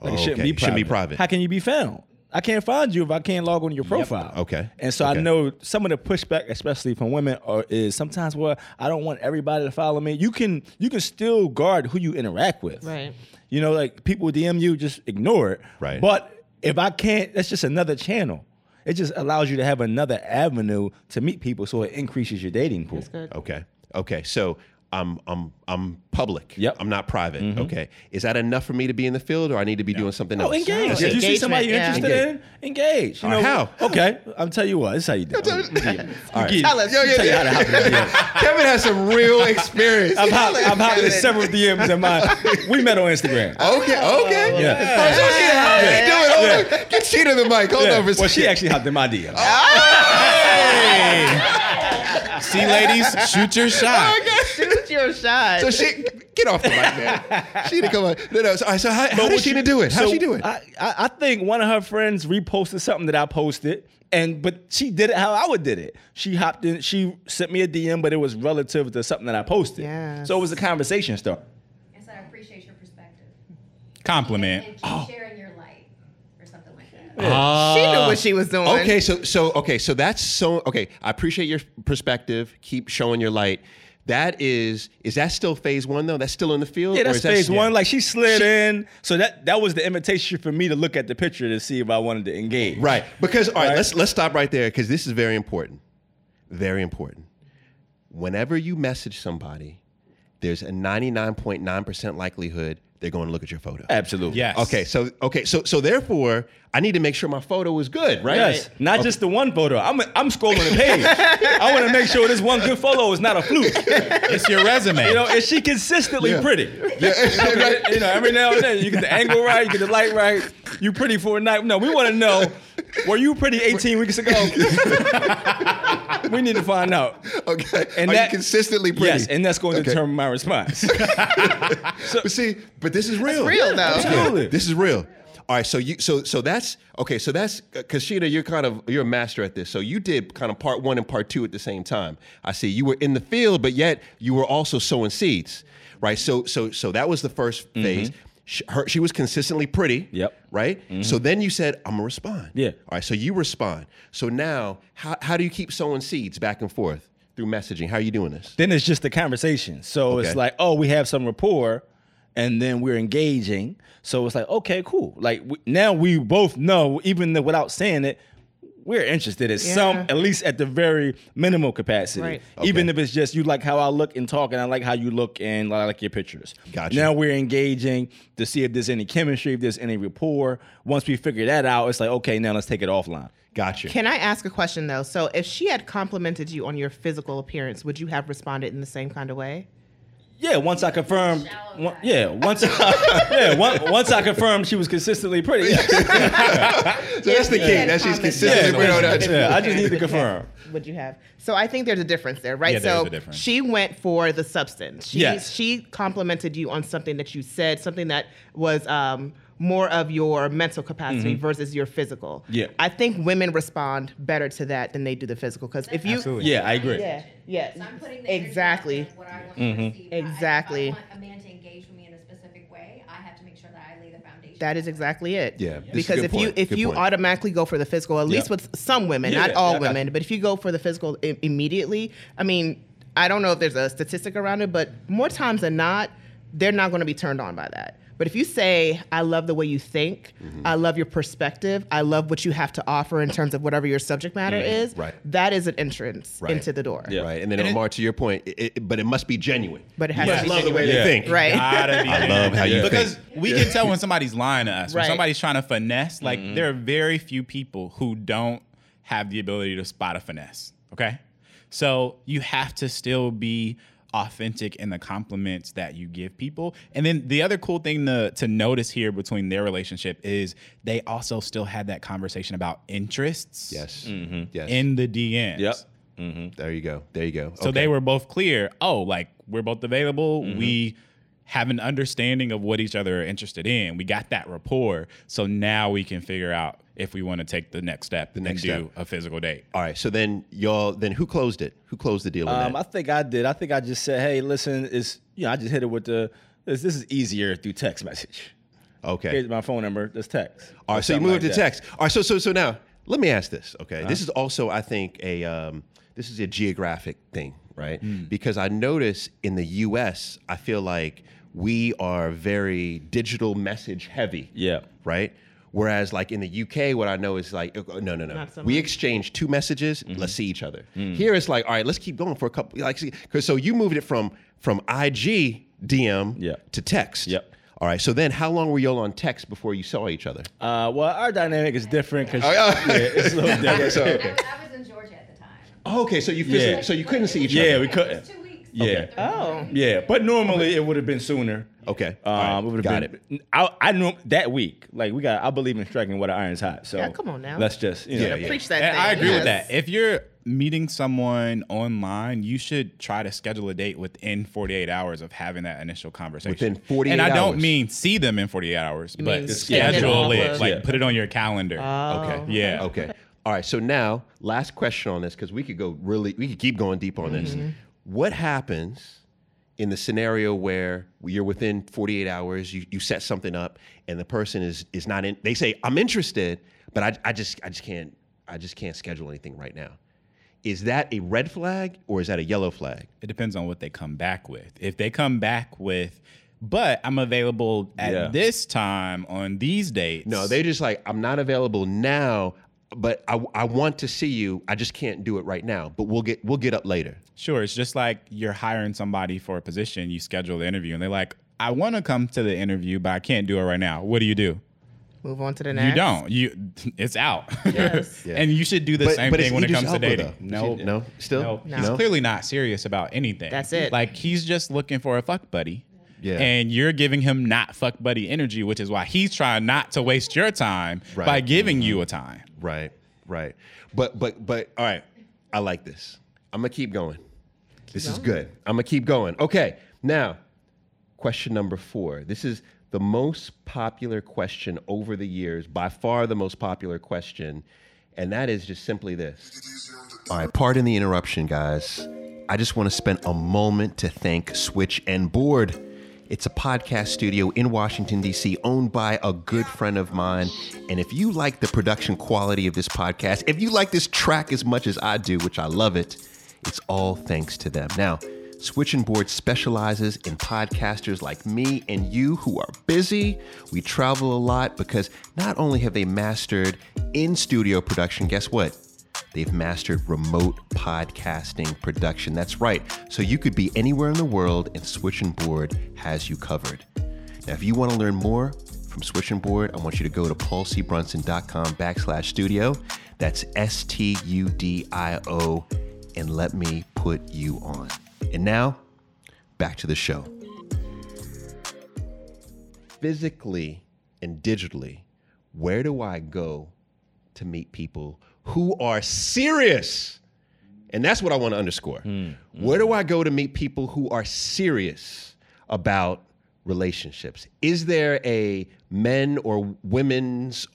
Like, it shouldn't be private. How can you be found? I can't find you if I can't log on to your profile. Yep. Okay. And so I know some of the pushback, especially from women, is sometimes, well, I don't want everybody to follow me. You can still guard who you interact with. Right. You know, like, people DM you, just ignore it. Right. But if I can't, that's just another channel. It just allows you to have another avenue to meet people, so it increases your dating pool. That's good. Okay. So I'm public. Yep. I'm not private. Mm-hmm. Okay. Is that enough for me to be in the field, or I need to be doing something else? Engage. If you see somebody you're interested in, engage. You know, how? Okay. I'll tell you what. This is how you do it. Tell us. Kevin has some real experience. I'm hopping several DMs in my... We met on Instagram. Okay. Yeah. Get Sheena in the mic. Hold on for a second. Well, she actually hopped in my DM. Hey! See, ladies, shoot your shot. Shoot your shot. So she, get off the mic, man. Sheena, come on. No. So how did Sheena do it? How did she do it? I think one of her friends reposted something that I posted, but she did it how I would did it. She hopped in. She sent me a DM, but it was relative to something that I posted. Yes. So it was a conversation start. Yes, I appreciate your perspective. Compliment. And keep sharing your light or something like that. Yeah. She knew what she was doing. Okay, so I appreciate your perspective. Keep showing your light. That is that still phase one though? That's still in the field? Yeah, that's phase one. Like, she slid in. So that was the invitation for me to look at the picture to see if I wanted to engage. Right. Because, all right, let's stop right there, because this is very important. Very important. Whenever you message somebody, there's a 99.9% likelihood they're going to look at your photo. Absolutely. Yes. Okay, so therefore, I need to make sure my photo is good, right? Yes. Not just the one photo. I'm scrolling the page. I want to make sure this one good photo is not a fluke. It's your resume. You know, is she consistently pretty? Yeah. You know, every now and then you get the angle right, you get the light right, you pretty for a night. No, we want to know, were you pretty 18 weeks ago? We need to find out. Okay. And are you consistently pretty? Yes, and that's going to determine my response. But this is real. It's real now. Absolutely. This is real. All right, so that's because Sheena, you're a master at this. So you did kind of part one and part two at the same time. I see you were in the field, but yet you were also sowing seeds, right? So that was the first phase. She was consistently pretty. Yep. Right. Mm-hmm. So then you said, "I'm gonna respond." Yeah. All right. So you respond. So now, how do you keep sowing seeds back and forth through messaging? How are you doing this? Then it's just the conversation. So it's like, oh, we have some rapport, and then we're engaging. So it's like, okay, cool. Like now we both know, even without saying it, we're interested in some, at least at the very minimal capacity. Right. Okay. Even if it's just you like how I look and talk, and I like how you look, and I like your pictures. Gotcha. Now we're engaging to see if there's any chemistry, if there's any rapport. Once we figure that out, it's like, okay, now let's take it offline. Gotcha. Can I ask a question, though? So if she had complimented you on your physical appearance, would you have responded in the same kind of way? Yeah, once I confirmed. Once I confirmed she was consistently pretty. Yeah. So that's the key, that she's consistently pretty. I just need to confirm. Would you have? So I think there's a difference there, right? Yeah, so she went for the substance. She complimented you on something that you said, something that was more of your mental capacity versus your physical. Yeah. I think women respond better to that than they do the physical. Because if you, I agree. Yeah. So I'm putting the energy on what I want to receive. Exactly. If I want a man to engage with me in a specific way, I have to make sure that I lay the foundation. That is exactly it. Yeah. Because if you automatically go for the physical, at least with some women, not all women, but if you go for the physical immediately, I mean, I don't know if there's a statistic around it, but more times than not, they're not going to be turned on by that. But if you say, I love the way you think, I love your perspective, I love what you have to offer in terms of whatever your subject matter is, that is an entrance into the door. Yeah. Right. And then, Omar, to your point, but it must be genuine. But it has to be genuine. I love the way they think. Right. I love how you think. Because we can tell when somebody's lying to us, when somebody's trying to finesse. Like, there are very few people who don't have the ability to spot a finesse, okay? So you have to still be authentic in the compliments that you give people. And then the other cool thing to notice here between their relationship is they also still had that conversation about interests in the DMs. Yep. There you go. So they were both clear, like, we're both available. We have an understanding of what each other are interested in. We got that rapport. So now we can figure out if we want to take the next step and do a physical date. All right. So then y'all, who closed it? Who closed the deal with that? I think I did. I think I just said, hey, listen, I just hit it with this is easier through text message. Okay. Here's my phone number. Let's text. All right. So you moved to text. All right. So now let me ask this. Okay. This is also, I think, this is a geographic thing, right? Because I notice in the U.S., I feel like we are very digital message heavy. Yeah. Right. Whereas, like, in the UK, what I know is like, no. We exchange two messages. Let's see each other. Here it's like, all right, let's keep going for a couple. Like, so you moved it from IG DM to text. Yep. All right. So then, how long were y'all on text before you saw each other? Well, our dynamic is different because it's a little different. I was in Georgia at the time. Oh, okay, so you physically, so you couldn't see each other. Yeah, we couldn't. It was 2 weeks. Okay. Yeah. Oh. Yeah, but normally it would have been sooner. Okay. Right. It would have been it. I know that week. Like, I believe in striking while the iron's hot. So come on now. Let's just preach that. And I agree with that. If you're meeting someone online, you should try to schedule a date within 48 hours of having that initial conversation. Within 48 hours. And I don't mean see them in 48 hours, but schedule it. Like, put it on your calendar. Okay. Yeah. Okay. All right. So now, last question on this, because we could keep going deep on this. What happens in the scenario where you're within 48 hours, you set something up, and the person is not in? They say, "I'm interested, but I just can't schedule anything right now." Is that a red flag or is that a yellow flag? It depends on what they come back with. If they come back with, "But I'm available at this time on these dates," no, they just like, "I'm not available now, but I want to see you. I just can't do it right now. But we'll get up later." Sure. It's just like you're hiring somebody for a position. You schedule the interview and they're like, "I want to come to the interview, but I can't do it right now." What do? Move on to the next. You don't. It's out. Yes. And you should do the same thing when it comes to dating. No. Still? No. He's clearly not serious about anything. That's it. Like, he's just looking for a fuck buddy. Yeah. And you're giving him not fuck buddy energy, which is why he's trying not to waste your time by giving you a time. Right. But all right, I like this. I'm gonna keep going. This is good. I'm gonna keep going. Okay, now, question number 4. This is the most popular question over the years, by far the most popular question, and that is just simply this. All right, pardon the interruption, guys. I just want to spend a moment to thank Switch and Board. It's a podcast studio in Washington, D.C., owned by a good friend of mine. And if you like the production quality of this podcast, if you like this track as much as I do, which I love it, it's all thanks to them. Now, Switch and Board specializes in podcasters like me and you who are busy. We travel a lot because not only have they mastered in-studio production, guess what? They've mastered remote podcasting production. That's right. So you could be anywhere in the world and Switch and Board has you covered. Now, if you want to learn more from Switch and Board, I want you to go to paulcbrunson.com/studio. That's STUDIO. And let me put you on. And now, back to the show. Physically and digitally, where do I go to meet people who are serious? And that's what I want to underscore. Where do I go to meet people who are serious about relationships? Is there a men or women's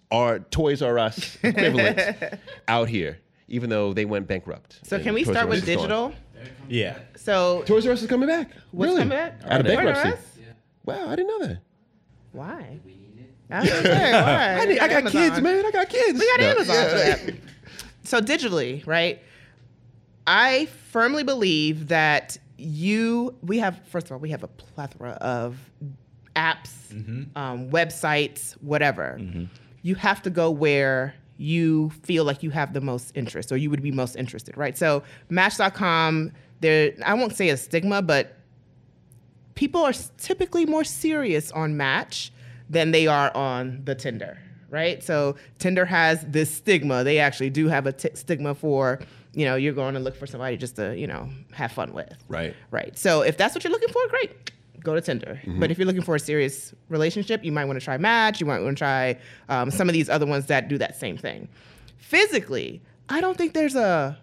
Toys R Us equivalent out here, even though they went bankrupt? So can we start with digital? Yeah. So Toys R Us is coming back. What's coming back? Out of bankruptcy. Wow, I didn't know that. Why? I got Amazon. Kids, man. I got kids. We got Amazon for that. So digitally, right? I firmly believe that we have a plethora of apps, websites, whatever. You have to go where you feel like you have the most interest or you would be most interested, right? So Match.com, I won't say a stigma, but people are typically more serious on Match than they are on the Tinder, right? So Tinder has this stigma. They actually do have a stigma for, you know, you're going to look for somebody just to, you know, have fun with. Right. Right. So if that's what you're looking for, great. Go to Tinder. But if you're looking for a serious relationship, you might want to try Match. You might want to try some of these other ones that do that same thing. Physically, I don't think there's a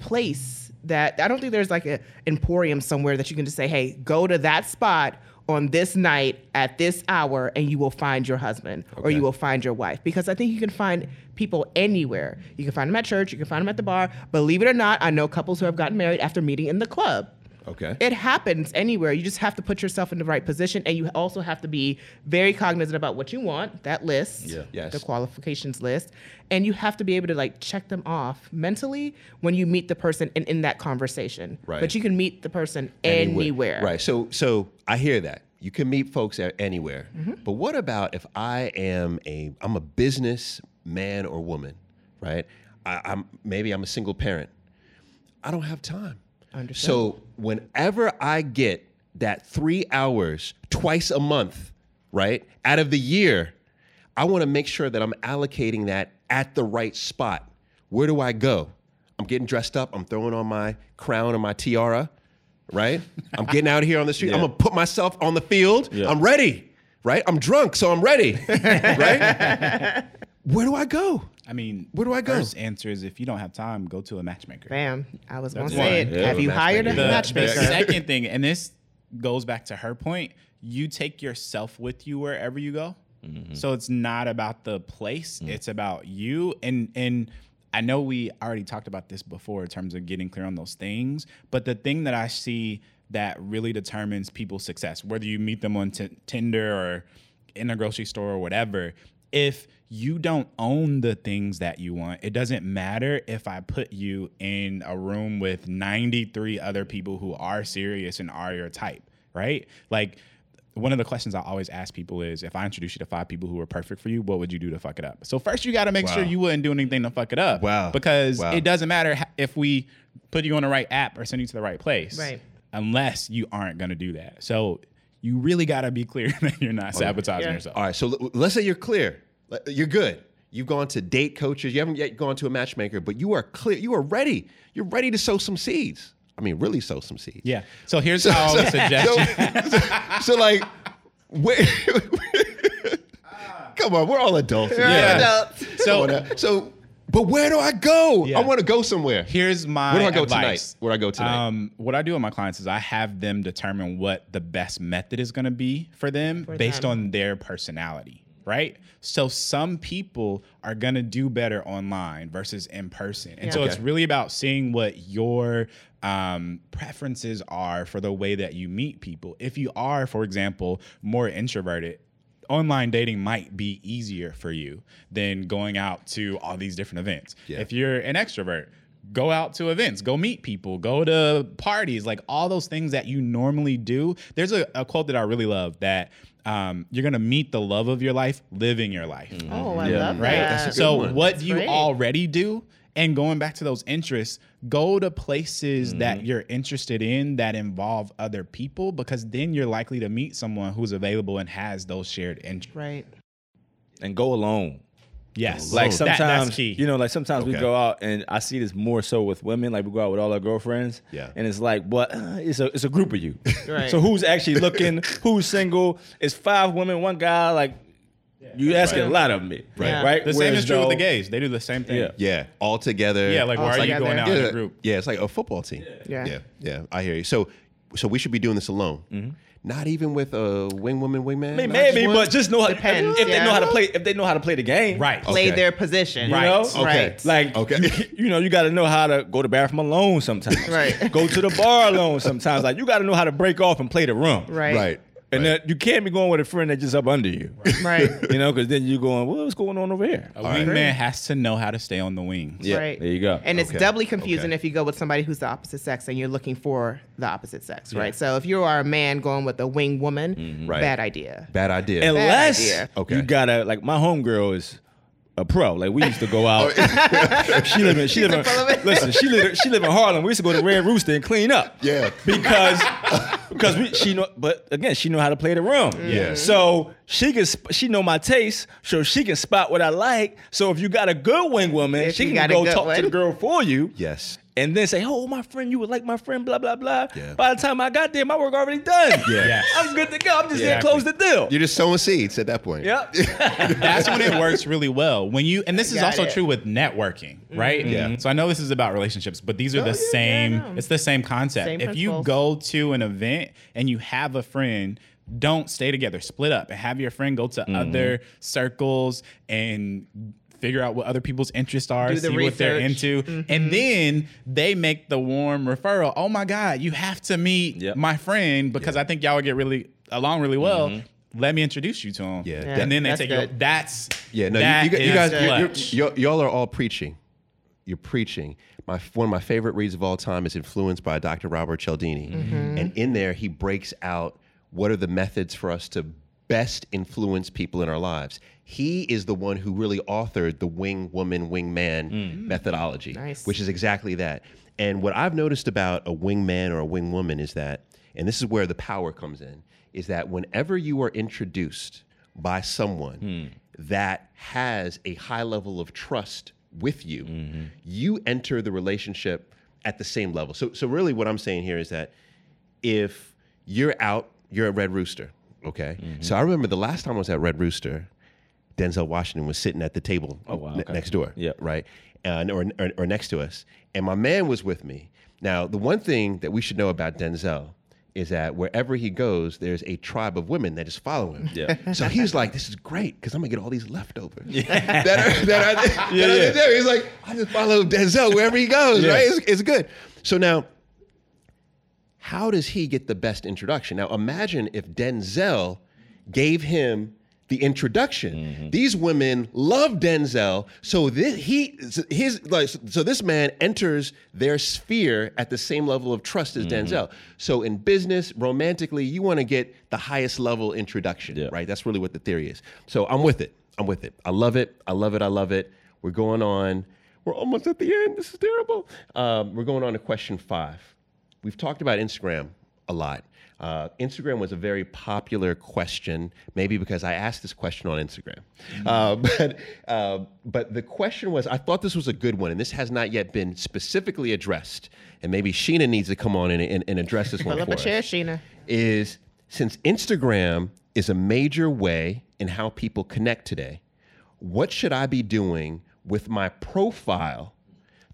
place that, I don't think there's like an emporium somewhere that you can just say, hey, go to that spot on this night at this hour and you will find your husband or you will find your wife. Because I think you can find people anywhere. You can find them at church, you can find them at the bar. Believe it or not, I know couples who have gotten married after meeting in the club. Okay. It happens anywhere. You just have to put yourself in the right position, and you also have to be very cognizant about what you want, that list, the qualifications list, and you have to be able to like check them off mentally when you meet the person and in that conversation. Right. But you can meet the person anywhere. Right. So I hear that. You can meet folks anywhere. But what about if I am I'm a business man or woman, right? I'm a single parent. I don't have time. Understood. So whenever I get that 3 hours twice a month, right, out of the year, I want to make sure that I'm allocating that at the right spot. Where do I go? I'm getting dressed up. I'm throwing on my crown or my tiara, right? I'm getting out here on the street. I'm going to put myself on the field. Yeah. I'm ready, right? I'm drunk, so I'm ready, right? Where do I go? I mean, where do I go? First answer is if you don't have time, go to a matchmaker. Bam. I was going to say it. Yeah, have you hired a matchmaker? The second thing, and this goes back to her point, you take yourself with you wherever you go. So it's not about the place. It's about you. And I know we already talked about this before in terms of getting clear on those things. But the thing that I see that really determines people's success, whether you meet them on Tinder or in a grocery store or whatever, if you don't own the things that you want, it doesn't matter if I put you in a room with 93 other people who are serious and are your type, right? Like, one of the questions I always ask people is, if I introduce you to 5 people who are perfect for you, what would you do to fuck it up? So first you got to make sure you wouldn't do anything to fuck it up. Wow. Because it doesn't matter if we put you on the right app or send you to the right place, right, unless you aren't going to do that. So you really got to be clear that you're not sabotaging yourself. All right. So let's say you're clear. You're good. You've gone to date coaches. You haven't yet gone to a matchmaker, but you are clear. You are ready. You're ready to sow some seeds. I mean, really sow some seeds. Yeah. So here's how I would suggest. So like, come on, we're all adults. Adults. So, but where do I go? Yeah. I want to go somewhere. Here's my advice. Where do I go tonight? What I do with my clients is I have them determine what the best method is going to be for them based on their personality. Right? So some people are going to do better online versus in person. And so it's really about seeing what your preferences are for the way that you meet people. If you are, for example, more introverted, online dating might be easier for you than going out to all these different events. Yeah. If you're an extrovert, Go out to events, go meet people, go to parties, like all those things that you normally do. There's a quote that I really love that you're going to meet the love of your life living your life. Mm-hmm. Oh, I love that. Right? That's so one. What That's do you great. Already do? And going back to those interests, go to places mm-hmm. that you're interested in that involve other people, because then you're likely to meet someone who's available and has those shared interests. Right. And go alone. Yes. Like sometimes, that's key. You know, like sometimes we go out, and I see this more so with women. Like we go out with all our girlfriends, and it's like, what? It's a group of you. Right. So who's actually looking? Who's single? It's 5 women, 1 guy. Like you asking a lot of me, right? Yeah. Right. The same is true with the gays. They do the same thing. Yeah. All together. Yeah. Like why are you going out in a group? Yeah. It's like a football team. Yeah. I hear you. So we should be doing this alone. Mm-hmm. Not even with a wingwoman, wingman. Maybe, but just know how they know how to play. If they know how to play the game, right? Play their position, right? You know? Like you got to know how to go to the bathroom alone sometimes, right? Go to the bar alone sometimes. Like you got to know how to break off and play the room, right? And you can't be going with a friend that's just up under you, right? You know, because then you're going, well, what's going on over here? A wingman has to know how to stay on the wing, right? There you go. And it's doubly confusing if you go with somebody who's the opposite sex and you're looking for the opposite sex, right? So if you are a man going with a wing woman, bad idea. Unless you gotta, like, my homegirl is a pro. Like we used to go out. She lived in Harlem. We used to go to Red Rooster and clean up. Yeah. Because she know how to play the room. Yeah. So she know my taste, so she can spot what I like. So if you got a good wing woman, she can go talk to the girl for you. Yes. And then say, oh, my friend, you would like my friend, blah, blah, blah. Yeah. By the time I got there, my work already done. Yeah. I'm good to go. I'm just there to close the deal. You're just sowing seeds at that point. Yep. That's when it works really well. And this is also true with networking, right? Mm-hmm. Yeah. So I know this is about relationships, but these are it's the same concept. Same if you go to an event and you have a friend, don't stay together. Split up and have your friend go to other circles and figure out what other people's interests are, see research. What they're into. Mm-hmm. And then they make the warm referral. Oh my God, you have to meet my friend because I think y'all would get really along really well. Mm-hmm. Let me introduce you to him. Yeah. And then they say, y'all are all preaching. You're preaching. One of my favorite reads of all time is Influence by Dr. Robert Cialdini. Mm-hmm. And in there, he breaks out what are the methods for us to best influence people in our lives. He is the one who really authored the wing woman, wing man methodology, which is exactly that. And what I've noticed about a wing man or a wing woman is that, and this is where the power comes in, is that whenever you are introduced by someone that has a high level of trust with you, you enter the relationship at the same level. So really what I'm saying here is that if you're out, you're at Red Rooster, okay? Mm-hmm. So I remember the last time I was at Red Rooster, Denzel Washington was sitting at the table next door, right? Or next to us. And my man was with me. Now, the one thing that we should know about Denzel is that wherever he goes, there's a tribe of women that is following him. Yeah. So he was like, this is great, because I'm going to get all these leftovers. Yeah. that are there. He's like, I just follow Denzel wherever he goes, right? It's good. So now, how does he get the best introduction? Now, imagine if Denzel gave him the introduction. Mm-hmm. These women love Denzel, so this man enters their sphere at the same level of trust as Denzel. So in business, romantically, you want to get the highest level introduction, right? That's really what the theory is. So I'm with it. I love it. I love it. We're going on. We're almost at the end. This is terrible. We're going on to question 5. We've talked about Instagram a lot. Instagram was a very popular question, maybe because I asked this question on Instagram. But the question was, I thought this was a good one, and this has not yet been specifically addressed, and maybe Sheena needs to come on and address this one for us. Pull up a chair, Sheena. Is, since Instagram is a major way in how people connect today, what should I be doing with my profile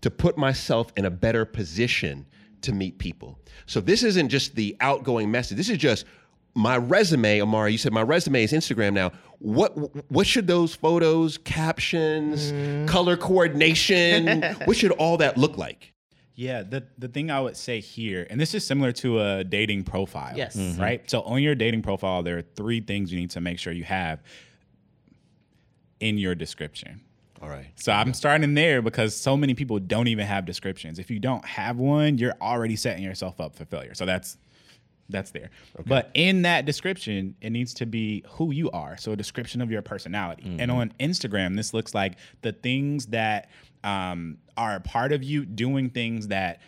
to put myself in a better position to meet people? So this isn't just the outgoing message. This is just my resume, Amari. You said my resume is Instagram now. What should those photos, captions, color coordination, what should all that look like? Yeah, the thing I would say here, and this is similar to a dating profile, right? So on your dating profile, there are 3 things you need to make sure you have in your description. All right. So I'm starting there because so many people don't even have descriptions. If you don't have one, you're already setting yourself up for failure. So that's there. Okay. But in that description, it needs to be who you are. So a description of your personality. Mm-hmm. And on Instagram, this looks like the things that are a part of you doing things that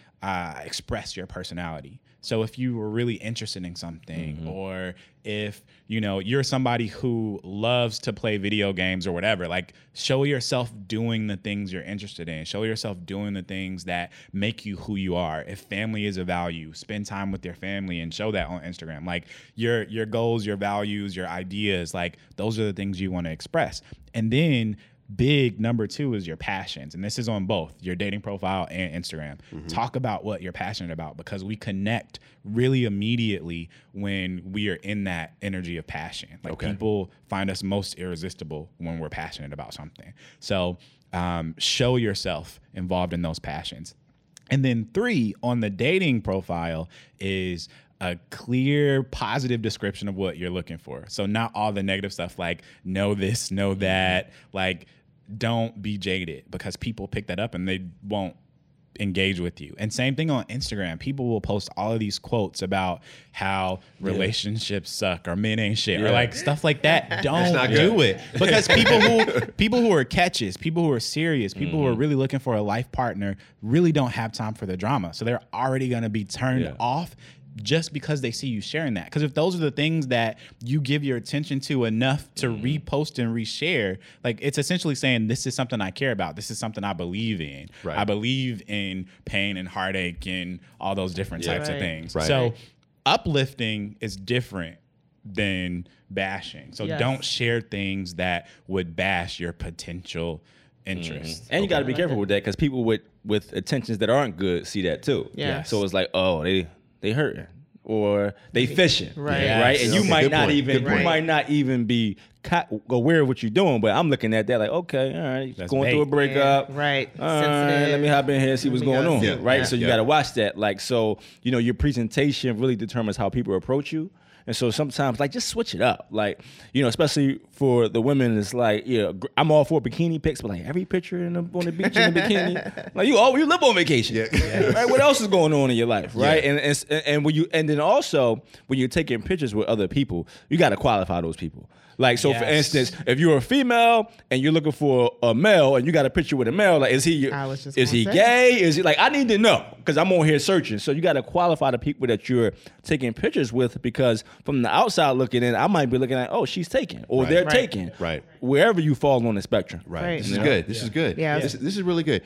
express your personality. So if you were really interested in something, mm-hmm. or if, you know, you're somebody who loves to play video games or whatever, like show yourself doing the things you're interested in. Show yourself doing the things that make you who you are. If family is a value, spend time with your family and show that on Instagram. Like your goals, your values, your ideas, like those are the things you want to express. And then big number two is your passions. And this is on both your dating profile and Instagram. Mm-hmm. Talk about what you're passionate about, because we connect really immediately when we are in that energy of passion. Like people find us most irresistible when we're passionate about something. So show yourself involved in those passions. And then three, on the dating profile, is a clear, positive description of what you're looking for. So not all the negative stuff like know this, know that, like don't be jaded, because people pick that up and they won't engage with you. And same thing on Instagram. People will post all of these quotes about how relationships suck or men ain't shit or like stuff like that. Don't do it, because people who are catches, people who are serious, people who are really looking for a life partner really don't have time for the drama. So they're already going to be turned off just because they see you sharing that. Because if those are the things that you give your attention to enough to repost and reshare, like it's essentially saying this is something I care about. This is something I believe in. Right. I believe in pain and heartache and all those different types of things. Right. So uplifting is different than bashing. So don't share things that would bash your potential interest. And you got to be careful with that, because people with intentions that aren't good see that too. Yeah. So it's like, oh, they hurting or they fishing, right? And you might not even be aware of what you're doing, but I'm looking at that like, okay, all right, that's going through a breakup, right? Let me hop in here and see what's going on, right? Yeah. So you got to watch that, like, so you know your presentation really determines how people approach you, and so sometimes like just switch it up, like you know, especially for the women, it's like I'm all for bikini pics, but like every picture on the beach in a bikini, like you live on vacation, right? What else is going on in your life, right? Yeah. And when you and then also when you're taking pictures with other people, you got to qualify those people. Like, so for instance, if you're a female and you're looking for a male and you got a picture with a male, like, is he gay? Is he like, I need to know, because I'm on here searching. So you got to qualify the people that you're taking pictures with, because from the outside looking in, I might be looking at, oh, she's taken or they're taken. Right. Wherever you fall on the spectrum. Right. This is good. This is good. Yeah. This is really good.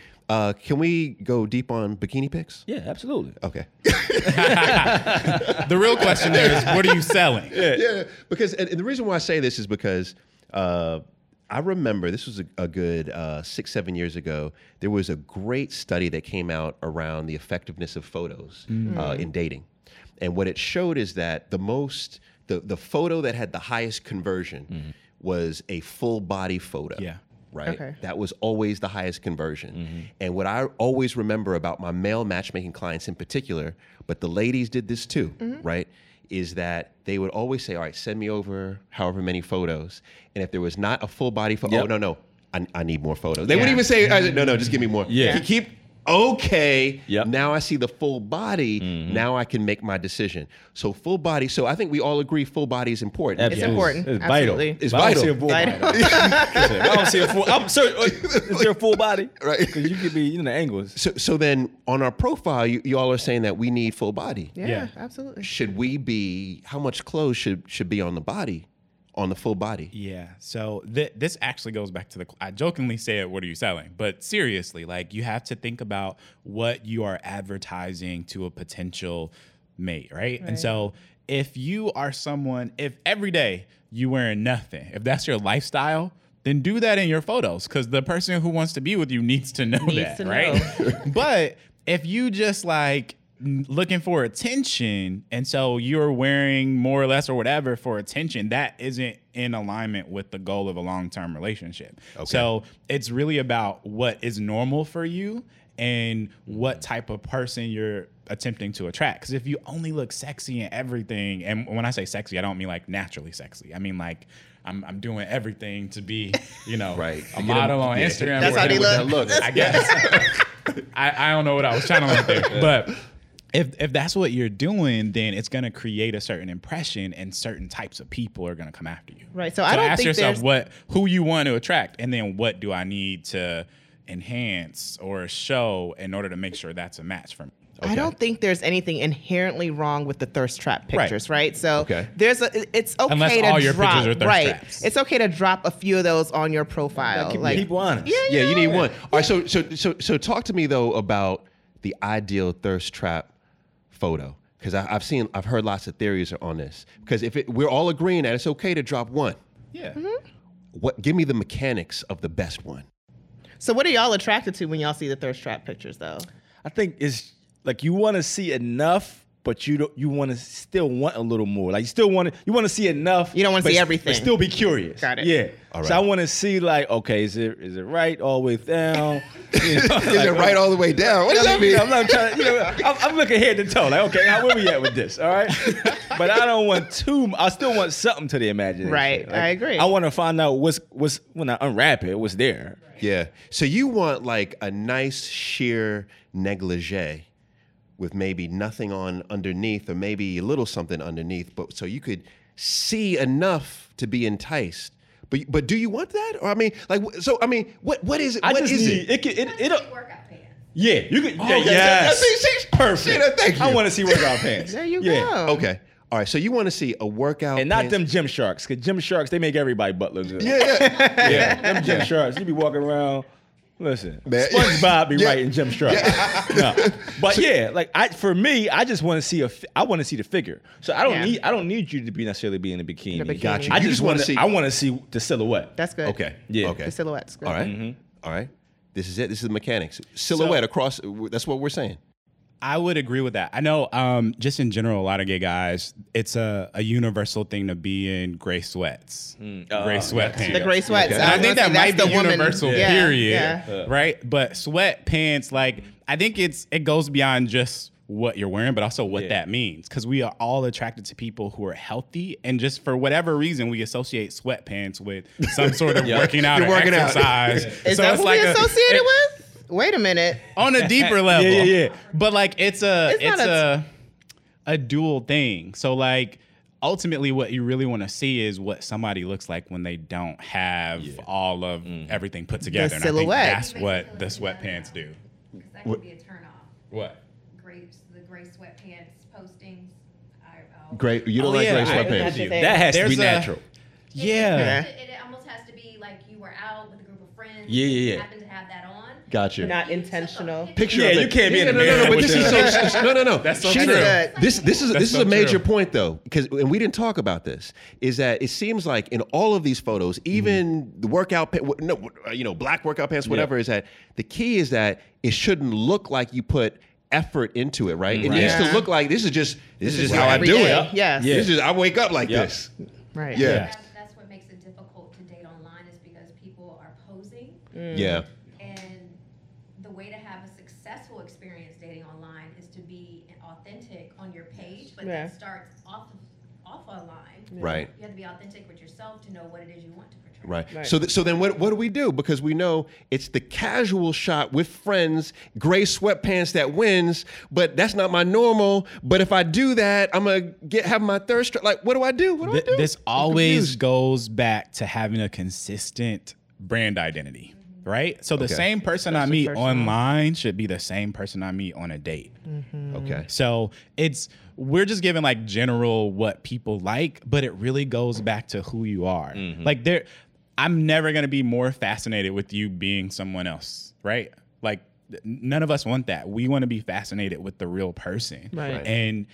Can we go deep on bikini pics? Yeah, absolutely. Okay. The real question there is, what are you selling? Yeah, because and the reason why I say this is because I remember this was a good 6-7 years ago. There was a great study that came out around the effectiveness of photos in dating, and what it showed is that the photo that had the highest conversion was a full body photo. Yeah. Right. Okay. That was always the highest conversion. Mm-hmm. And what I always remember about my male matchmaking clients in particular, but the ladies did this too, right, is that they would always say, all right, send me over however many photos. And if there was not a full body photo, oh, no, I need more photos. They wouldn't even say, no, just give me more. Yeah. Keep, okay, now I see the full body. Mm-hmm. Now I can make my decision. So full body. So I think we all agree full body is important. Absolutely. It's important. It's vital. It's vital. I don't see a full body. Is there a full body? Right. Because you could be in the angles. So then on our profile, you all are saying that we need full body. Yeah, absolutely. Should we be, how much clothes should be on the body? On the full body. Yeah. So this actually goes back to I jokingly said, what are you selling? But seriously, like you have to think about what you are advertising to a potential mate, right? And so if you are someone, if every day you wearing nothing, if that's your lifestyle, then do that in your photos, because the person who wants to be with you needs to know that, right? But if you just like, looking for attention, and so you're wearing more or less or whatever for attention, that isn't in alignment with the goal of a long-term relationship. Okay. So it's really about what is normal for you and what type of person you're attempting to attract. Because if you only look sexy and everything, and when I say sexy, I don't mean like naturally sexy. I mean like I'm doing everything to be, you know, right. a model on Instagram. That's how they look. I guess. I don't know what I was trying to look there. But if that's what you're doing, then it's going to create a certain impression, and certain types of people are going to come after you. Right. So I don't ask think yourself who you want to attract, and then what do I need to enhance or show in order to make sure that's a match for me. Okay. I don't think there's anything inherently wrong with the thirst trap pictures, right? So it's okay unless to all your drop, pictures are thirst traps. It's okay to drop a few of those on your profile. Like, keep one. Yeah, you need one. All right, so talk to me though about the ideal thirst trap photo, because I've heard lots of theories on this. Because we're all agreeing that it's okay to drop one. Yeah. Mm-hmm. Give me the mechanics of the best one. So what are y'all attracted to when y'all see the thirst trap pictures though? I think it's like you want to see enough, but you still want a little more. Like you want to see enough. You don't want to see everything. But still be curious. Got it. Yeah. All right. So I want to see like, okay, is it right all the way down? You know, like, is it right all the way down? What does that mean? I'm not trying. You know, I'm looking head to toe. Like, okay, where we at with this? All right. But I don't want too. I still want something to the imagination. Right. Like, I agree. I want to find out what's when I unwrap it, what's there. Yeah. So you want like a nice sheer negligee with maybe nothing on underneath, or maybe a little something underneath, but so you could see enough to be enticed. But do you want that? Or I mean, like, so I mean, what is it? I what just is need, it? It'll workout pants. Yeah, you could. Oh, yeah, yes. She's perfect. Sheena, thank you. I want to see workout pants. There you go. Okay. All right. So you want to see a workout and not them gym sharks, because gym sharks they make everybody butt look good. Yeah. Them gym sharks. You be walking around. Listen, man. SpongeBob be writing Jim Struck. Yeah. No. But I just want to see the figure. So I don't need you to be necessarily be in a bikini. Gotcha. I just want to see. I want to see the silhouette. That's good. Okay. Yeah. Okay. The silhouette's good. All right. Mm-hmm. All right. This is it. This is the mechanics. Silhouette across. That's what we're saying. I would agree with that. I know, just in general, a lot of gay guys, it's a universal thing to be in gray sweats, gray sweatpants. The gray sweats. Okay. I think that might be universal, period, right? But sweatpants, like, I think it goes beyond just what you're wearing, but also what that means. Because we are all attracted to people who are healthy, and just for whatever reason, we associate sweatpants with some sort of working out or exercise. Is that what we associate it with? Wait a minute. On a deeper level. Yeah. But like it's a dual thing. So like ultimately what you really want to see is what somebody looks like when they don't have all of everything put together. The silhouette. And I think that's what the sweatpants do. Because that could be a turn off. What? The gray sweatpants postings. Great. You don't like gray sweatpants. That has to be natural. Yeah. It almost has to be like you were out with a group of friends. Yeah. Happen to have that on. Got you. Not intentional. Picture of it. You can't be in a man. But this is no. That's so true. This is a major point though, and we didn't talk about this. Is that it seems like in all of these photos, even the workout black workout pants, whatever, is that the key is that it shouldn't look like you put effort into it, right? It needs to look like this is just how I do it. Yes. Yeah. This is I wake up like this. Right. Yeah. That's what makes it difficult to date online is because people are posing. Yeah. Way to have a successful experience dating online is to be authentic on your page, but that starts off online. Right. You have to be authentic with yourself to know what it is you want to portray. Right. So then what do we do? Because we know it's the casual shot with friends, gray sweatpants that wins, but that's not my normal. But if I do that, I'm gonna have my thirst. Like, what do I do? This always goes back to having a consistent brand identity. Right? So the same person I meet online should be the same person I meet on a date. Mm-hmm. Okay. So we're just giving like general what people like, but it really goes back to who you are. Mm-hmm. Like I'm never going to be more fascinated with you being someone else, right? Like none of us want that. We want to be fascinated with the real person. Right. And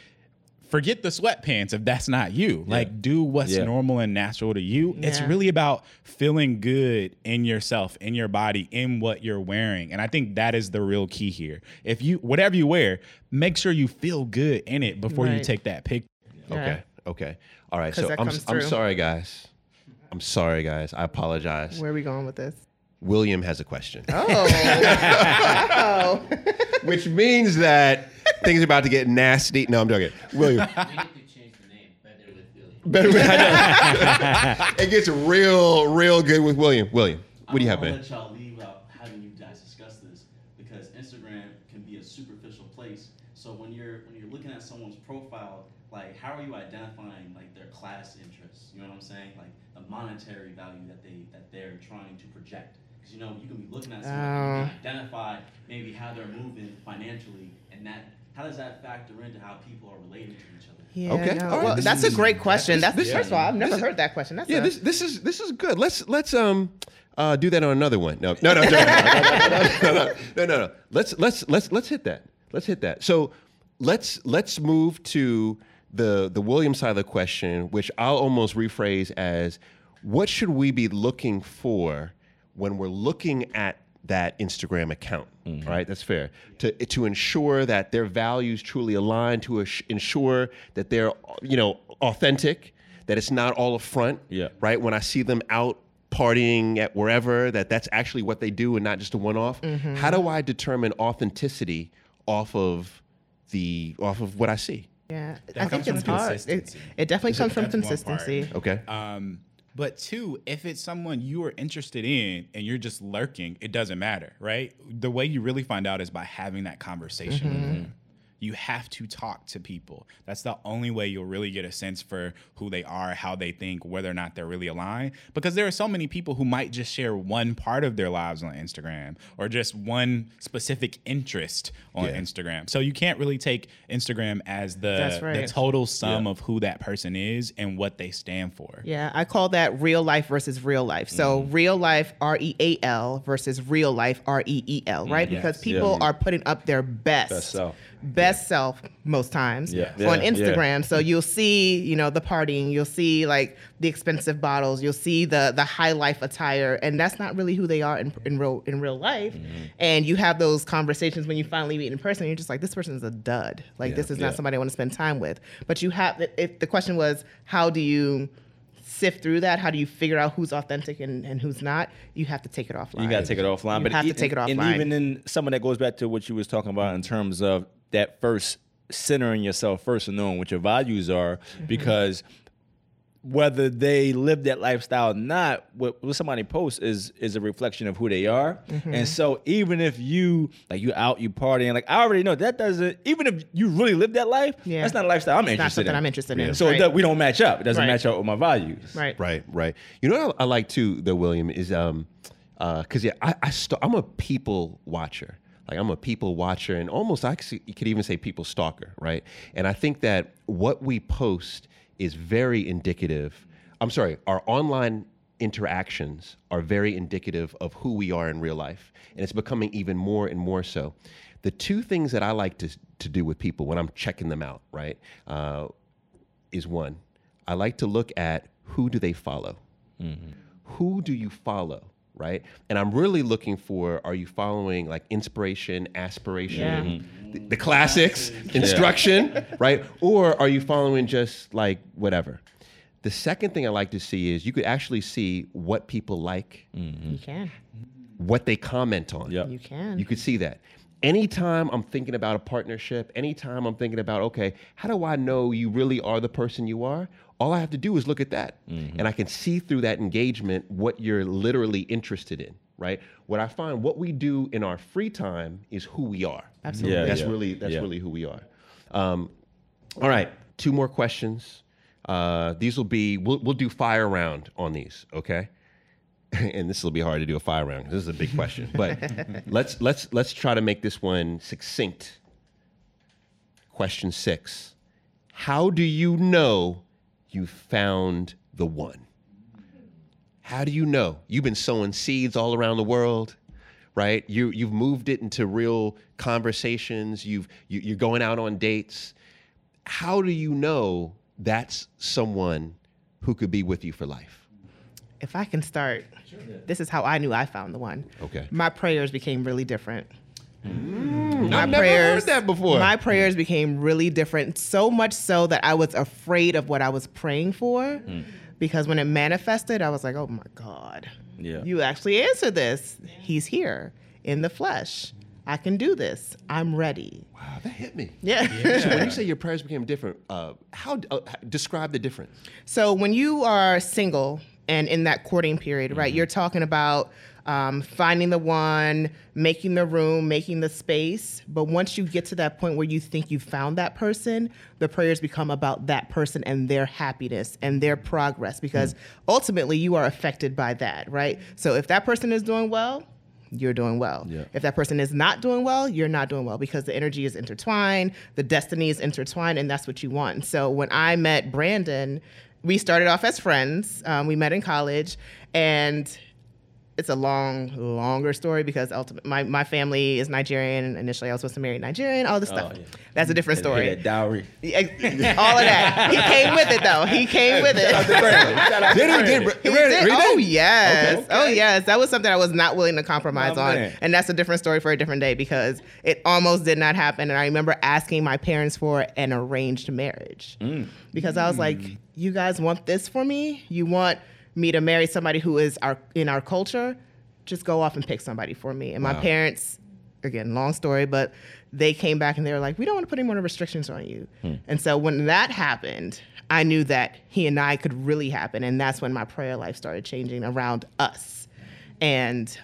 forget the sweatpants if that's not you. Yeah. Like, do what's normal and natural to you. Yeah. It's really about feeling good in yourself, in your body, in what you're wearing. And I think that is the real key here. If you, whatever you wear, make sure you feel good in it before you take that picture. Yeah. Okay. Okay. All right. So I'm sorry, guys. I'm sorry, guys. I apologize. Where are we going with this? William has a question. Oh. Which means that things are about to get nasty. No, I'm joking. William. You need to change the name. Better with William. Better with William. It gets real, real good with William. William, what do you have, man? I'm going to let y'all leave out having you guys discuss this, because Instagram can be a superficial place. So when you're looking at someone's profile, like, how are you identifying, like, their class interests? You know what I'm saying? Like, the monetary value that they're trying to project. Because, you know, you can be looking at someone and identify maybe how they're moving financially, and that, how does that factor into how people are relating to each other? Yeah, okay. No. All right. Well, that's a great question. First of all, I've never heard that question. That's this is good. Let's do that on another one. No. Let's hit that. Let's hit that. So let's move to the William side of the question, which I'll almost rephrase as, what should we be looking for when we're looking at that Instagram account, right? That's fair. To ensure that their values truly align, to ensure that they're, you know, authentic, that it's not all a front, right? When I see them out partying at wherever, that's actually what they do and not just a one-off. Mm-hmm. How do I determine authenticity off of what I see? Yeah, I think it's hard. It definitely comes from consistency. Okay. But two, if it's someone you are interested in and you're just lurking, it doesn't matter, right? The way you really find out is by having that conversation with them. You have to talk to people. That's the only way you'll really get a sense for who they are, how they think, whether or not they're really aligned. Because there are so many people who might just share one part of their lives on Instagram or just one specific interest on Instagram. So you can't really take Instagram as the total sum of who that person is and what they stand for. Yeah, I call that real life versus real life. So real life, R-E-A-L, versus real life, R-E-E-L, right? Because people are putting up their best self most times on Instagram. So you'll see, you know, the partying, you'll see like the expensive bottles, you'll see the high life attire, and that's not really who they are in real life. Mm-hmm. And you have those conversations when you finally meet in person, you're just like, this person is a dud. Like this is not somebody I want to spend time with. But you have, if the question was, how do you sift through that? How do you figure out who's authentic and who's not? You have to take it offline. You got to take it offline. And even in someone that goes back to what you was talking about in terms of that first centering yourself first and knowing what your values are, because whether they live that lifestyle or not, what somebody posts is a reflection of who they are. Mm-hmm. And so even if you out, you partying, like I already know that doesn't, even if you really live that life, that's not a lifestyle I'm interested in. So we don't match up. It doesn't match up with my values. Right. You know what I like too, though, William, is I'm a people watcher. Like I'm a people watcher, and almost I could even say people stalker, right? And I think that what we post is very indicative. I'm sorry, our online interactions are very indicative of who we are in real life. And it's becoming even more and more so. The two things that I like to do with people when I'm checking them out, right, is one, I like to look at who do they follow? Mm-hmm. Who do you follow? Right? And I'm really looking for, are you following like inspiration, aspiration, the classics, instruction, right? Or are you following just like whatever? The second thing I like to see is you could actually see what people like. Mm-hmm. You can. What they comment on. Yep. You can. You could see that. Anytime I'm thinking about a partnership, anytime I'm thinking about, okay, how do I know you really are the person you are? All I have to do is look at that. Mm-hmm. And I can see through that engagement what you're literally interested in, right? What I find, what we do in our free time is who we are. Absolutely. Yeah, that's really who we are. All right, two more questions. These will be, we'll do fire round on these, okay? And this will be hard to do a fire round, because this is a big question. But let's try to make this one succinct. Question 6. How do you know you found the one? How do you know? You've been sowing seeds all around the world, right? You've moved it into real conversations. You're going out on dates. how do you know that's someone who could be with you for life? If I can start, sure. This is how I knew I found the one. Okay. My prayers became really different. I've never heard that before. My prayers became really different, so much so that I was afraid of what I was praying for, because when it manifested, I was like, oh my God, you actually answered this. He's here in the flesh. I can do this. I'm ready. Wow, that hit me. Yeah. So when you say your prayers became different, describe the difference. So when you are single and in that courting period, right, you're talking about finding the one, making the room, making the space. But once you get to that point where you think you found that person, the prayers become about that person and their happiness and their progress, because ultimately you are affected by that, right? So if that person is doing well, you're doing well. Yeah. If that person is not doing well, you're not doing well, because the energy is intertwined, the destiny is intertwined, and that's what you want. So when I met Brandon, we started off as friends. We met in college, and it's a longer story, because my family is Nigerian, and initially I was supposed to marry Nigerian, all this stuff. Yeah. That's a different story. Yeah, dowry. All of that. He came with it, though. He came with it. Did he? Oh, yes. Okay. Oh, yes. That was something I was not willing to compromise on. Man. And that's a different story for a different day, because it almost did not happen. And I remember asking my parents for an arranged marriage, because I was like, you guys want this for me? You want me to marry somebody who is in our culture? Just go off and pick somebody for me. And my parents, again, long story, but they came back and they were like, we don't want to put any more restrictions on you. And so when that happened, I knew that he and I could really happen. And that's when my prayer life started changing around us. And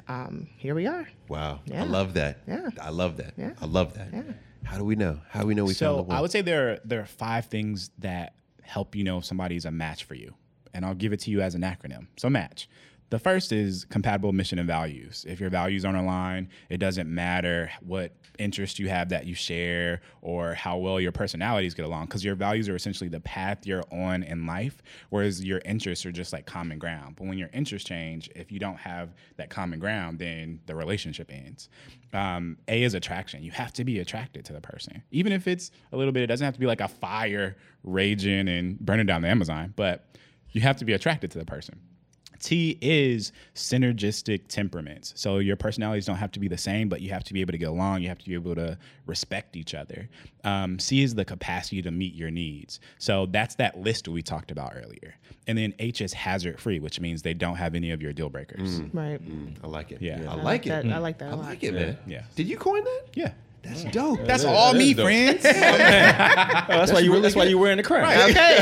here we are. Wow. Yeah. I love that. Yeah. I love that. Yeah. I love that. Yeah. How do we know? How do we know we found the one? I would say there are five things that help you know somebody's a match for you. And I'll give it to you as an acronym. So MATCH. The first is compatible mission and values. If your values aren't aligned, it doesn't matter what interest you have that you share or how well your personalities get along, because your values are essentially the path you're on in life, whereas your interests are just like common ground. But when your interests change, if you don't have that common ground, then the relationship ends. A is attraction. You have to be attracted to the person. Even if it's a little bit, it doesn't have to be like a fire raging and burning down the Amazon, but you have to be attracted to the person. T is synergistic temperaments. So your personalities don't have to be the same, but you have to be able to get along. You have to be able to respect each other. C is the capacity to meet your needs. So that's that list we talked about earlier. And then H is hazard free, which means they don't have any of your deal breakers. Right. I like it. Yeah. I like it. I like that. I like it, man. Yeah. Did you coin that? Yeah. That's dope. That's all me, friends. That's why you're wearing the crown. Right. Okay.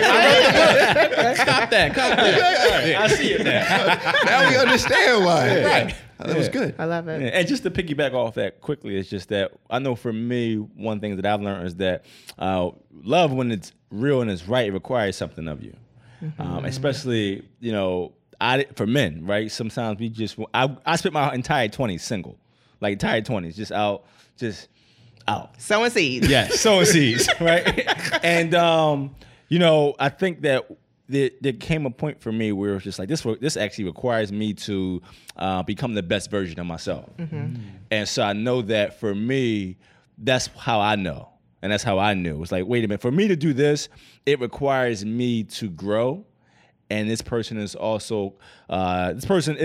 Stop that. Right. I see it now. Now we understand why. Yeah. Right. That was good. I love it. Yeah. And just to piggyback off that quickly, it's just that I know for me, one thing that I've learned is that love, when it's real and it's right, it requires something of you. Mm-hmm. Especially, for men, right? Sometimes we just, I spent my entire 20s single. Like entire 20s, just out. Sowing seeds. Yeah, sowing seeds, right? And, I think that there came a point for me where it was just like, this actually requires me to become the best version of myself. Mm-hmm. And so I know that for me, that's how I know. And that's how I knew. It's like, wait a minute, for me to do this, it requires me to grow. And this person is also, the person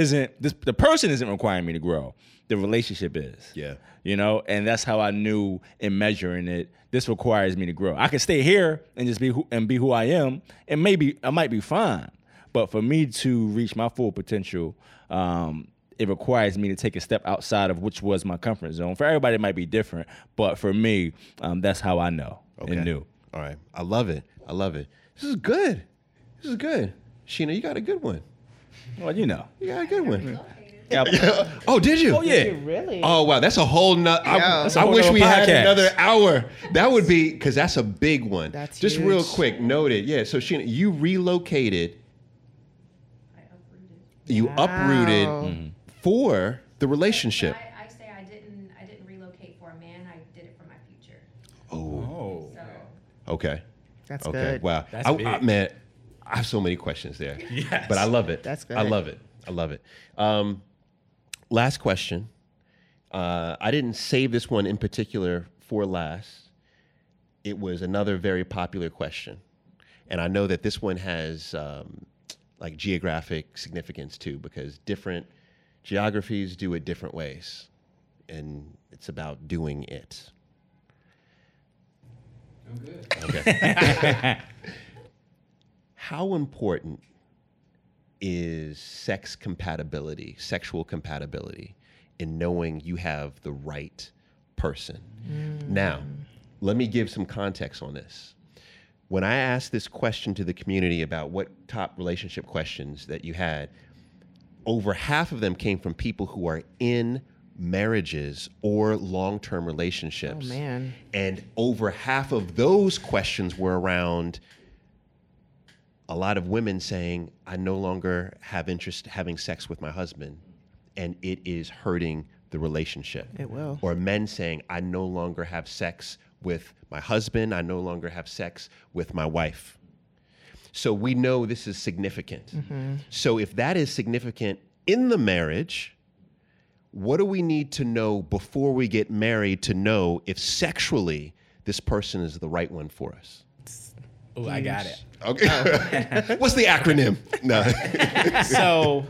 isn't requiring me to grow. The relationship is. Yeah. And that's how I knew in measuring it, this requires me to grow. I can stay here and just be who I am, and maybe I might be fine. But for me to reach my full potential, it requires me to take a step outside of which was my comfort zone. For everybody, it might be different. But for me, that's how I know and knew. All right. I love it. I love it. This is good. Sheena, you got a good one. Well, you got a good one. Yeah. Oh, did you? Oh, yeah. Did you really? Oh, wow. That's a whole nother. I wish we had another hour. That would be, because that's a big one. That's just huge. Real quick, noted. Yeah. So, Sheena, you relocated. I uprooted. You uprooted for the relationship. I say I didn't relocate for a man. I did it for my future. Oh. So. Okay. That's good. Wow. That's big. Man, I have so many questions there. Yes. But I love it. That's good. I love it. Last question. I didn't save this one in particular for last, it was another very popular question. And I know that this one has like geographic significance too, because different geographies do it different ways. And it's about doing it. I'm good. Okay. How important is sex compatibility, sexual compatibility, in knowing you have the right person? Mm. Now, let me give some context on this. When I asked this question to the community about what top relationship questions that you had, over half of them came from people who are in marriages or long-term relationships. Oh, man. And over half of those questions were around a lot of women saying, I no longer have interest in having sex with my husband, and it is hurting the relationship. It will. Or men saying, I no longer have sex with my husband, I no longer have sex with my wife. So we know this is significant. Mm-hmm. So if that is significant in the marriage, what do we need to know before we get married to know if sexually this person is the right one for us? Oh, I got it. Okay. What's the acronym? No. So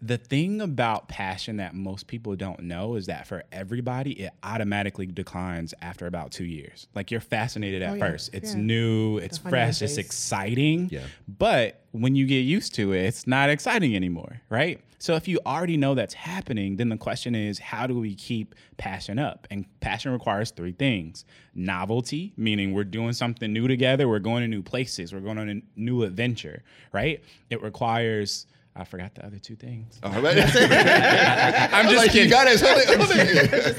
the thing about passion that most people don't know is that for everybody, it automatically declines after about 2 years. Like, you're fascinated at first. It's new, it's fresh, it's exciting. Yeah. But when you get used to it, it's not exciting anymore, right? So if you already know that's happening, then the question is, how do we keep passion up? And passion requires three things. Novelty, meaning we're doing something new together, we're going to new places, we're going on a new adventure, right? It requires... I forgot the other two things. Oh, right. I'm just like, kidding. You got it.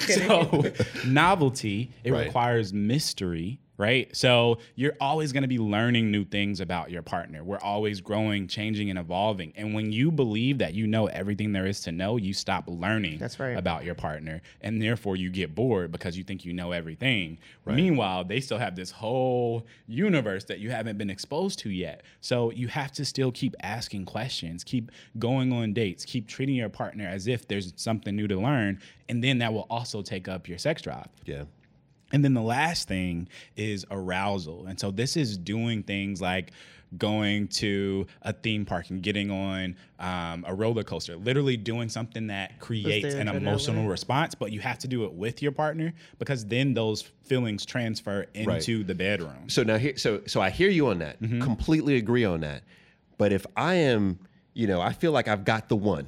So novelty, it requires mystery, right? So you're always going to be learning new things about your partner. We're always growing, changing, and evolving. And when you believe that you know everything there is to know, you stop learning about your partner. And therefore, you get bored because you think you know everything. Right. Meanwhile, they still have this whole universe that you haven't been exposed to yet. So you have to still keep asking questions, keep going on dates, keep treating your partner as if there's something new to learn. And then that will also take up your sex drive. Yeah. And then the last thing is arousal. And so this is doing things like going to a theme park and getting on a roller coaster, literally doing something that creates an emotional response, but you have to do it with your partner because then those feelings transfer into the bedroom. So now, so I hear you on that, completely agree on that. But if I am, you know, I feel like I've got the one,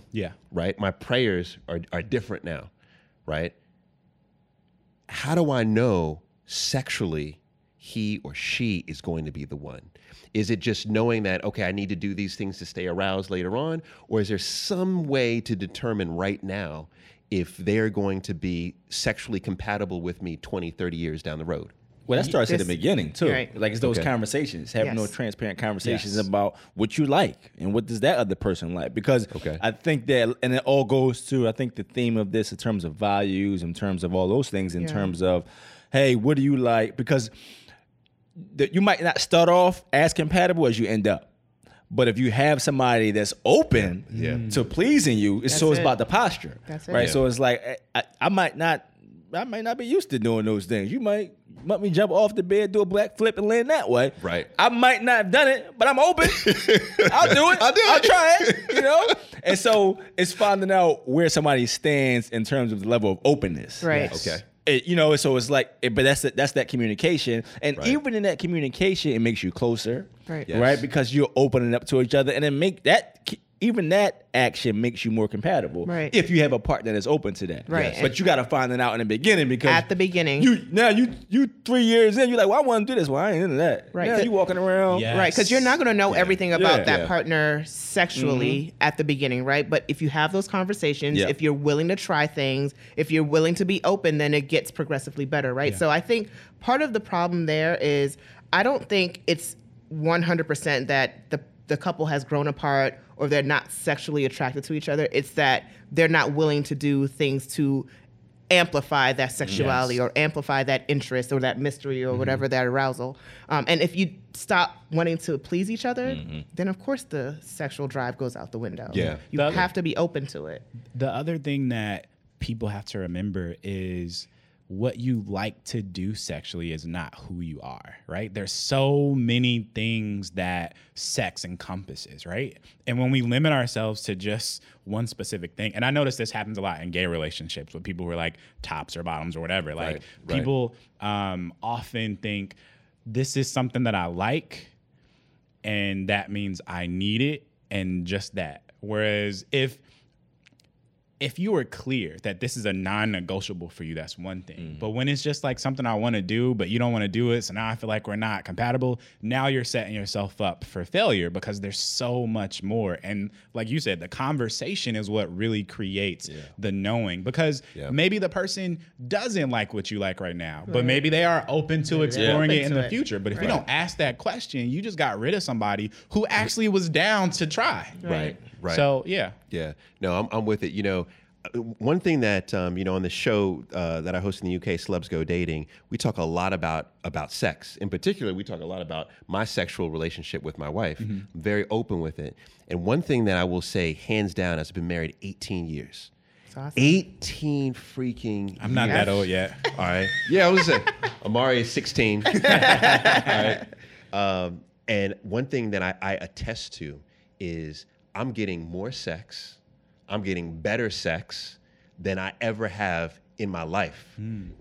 right? My prayers are different now, right? How do I know sexually he or she is going to be the one? Is it just knowing that, okay, I need to do these things to stay aroused later on? Or is there some way to determine right now if they're going to be sexually compatible with me 20, 30 years down the road? Well, that starts at the beginning, too. Right. Like, it's those conversations, having those transparent conversations about what you like and what does that other person like. Because I think that, and it all goes to, I think, the theme of this in terms of values, in terms of all those things, in terms of, hey, what do you like? Because you might not start off as compatible as you end up. But if you have somebody that's open to pleasing you, it's about the posture. That's it. Right? Yeah. So it's like, I might not be used to doing those things. You might let me jump off the bed, do a black flip, and land that way. Right. I might not have done it, but I'm open. I'll try it, you know? And so it's finding out where somebody stands in terms of the level of openness. Right. Yes. Okay. You know, so it's like, but that's that communication. And even in that communication, it makes you closer. Right. Yes. Right? Because you're opening up to each other. And then even that action makes you more compatible if you have a partner that's open to that. Right. Yes. But you got to find it out in the beginning because... At the beginning. You 3 years in, you're like, well, I want to do this. Well, I ain't into that. Right. Now you're walking around. Yes. Right, because you're not going to know everything about that partner sexually at the beginning, right? But if you have those conversations, if you're willing to try things, if you're willing to be open, then it gets progressively better, right? Yeah. So I think part of the problem there is I don't think it's 100% that the couple has grown apart or they're not sexually attracted to each other. It's that they're not willing to do things to amplify that sexuality or amplify that interest or that mystery or whatever, that arousal. And if you stop wanting to please each other, then of course the sexual drive goes out the window. Yeah. You have to be open to it. The other thing that people have to remember is what you like to do sexually is not who you are, right? There's so many things that sex encompasses, right? And when we limit ourselves to just one specific thing, and I notice this happens a lot in gay relationships with people who are like tops or bottoms or whatever, like people often think this is something that I like and that means I need it and just that. Whereas if you were clear that this is a non-negotiable for you, that's one thing. Mm-hmm. But when it's just like something I want to do, but you don't want to do it, so now I feel like we're not compatible, now you're setting yourself up for failure because there's so much more. And like you said, the conversation is what really creates the knowing, because maybe the person doesn't like what you like right now, but maybe they are open to exploring it in the future. But if you don't ask that question, you just got rid of somebody who actually was down to try. Right. So, No, I'm with it. You know, one thing that, you know, on the show that I host in the UK, Celebs Go Dating, we talk a lot about sex. In particular, we talk a lot about my sexual relationship with my wife. Mm-hmm. I'm very open with it. And one thing that I will say, hands down, I've been married 18 years. Awesome. 18 freaking I'm not that old yet. All right. Yeah, I was going to say, Amari is 16. All right. And one thing that I attest to is I'm getting more sex, I'm getting better sex than I ever have in my life. Mm.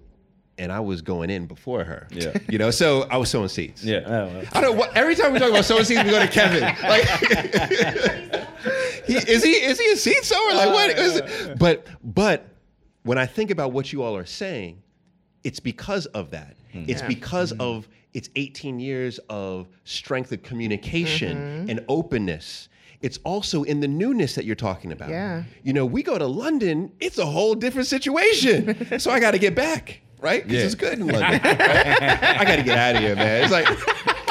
And I was going in before her. Yeah. You know, so I was sowing seeds. Yeah. I don't know what, every time we talk about sowing seeds, we go to Kevin. Like is he a seed sower? Like what is it? But when I think about what you all are saying, it's because of that. Mm. It's because of it's 18 years of strength of communication and openness. It's also in the newness that you're talking about. Yeah. You know, we go to London, it's a whole different situation. So I got to get back, right? Because it's good in London. Right? I got to get out of here, man. It's like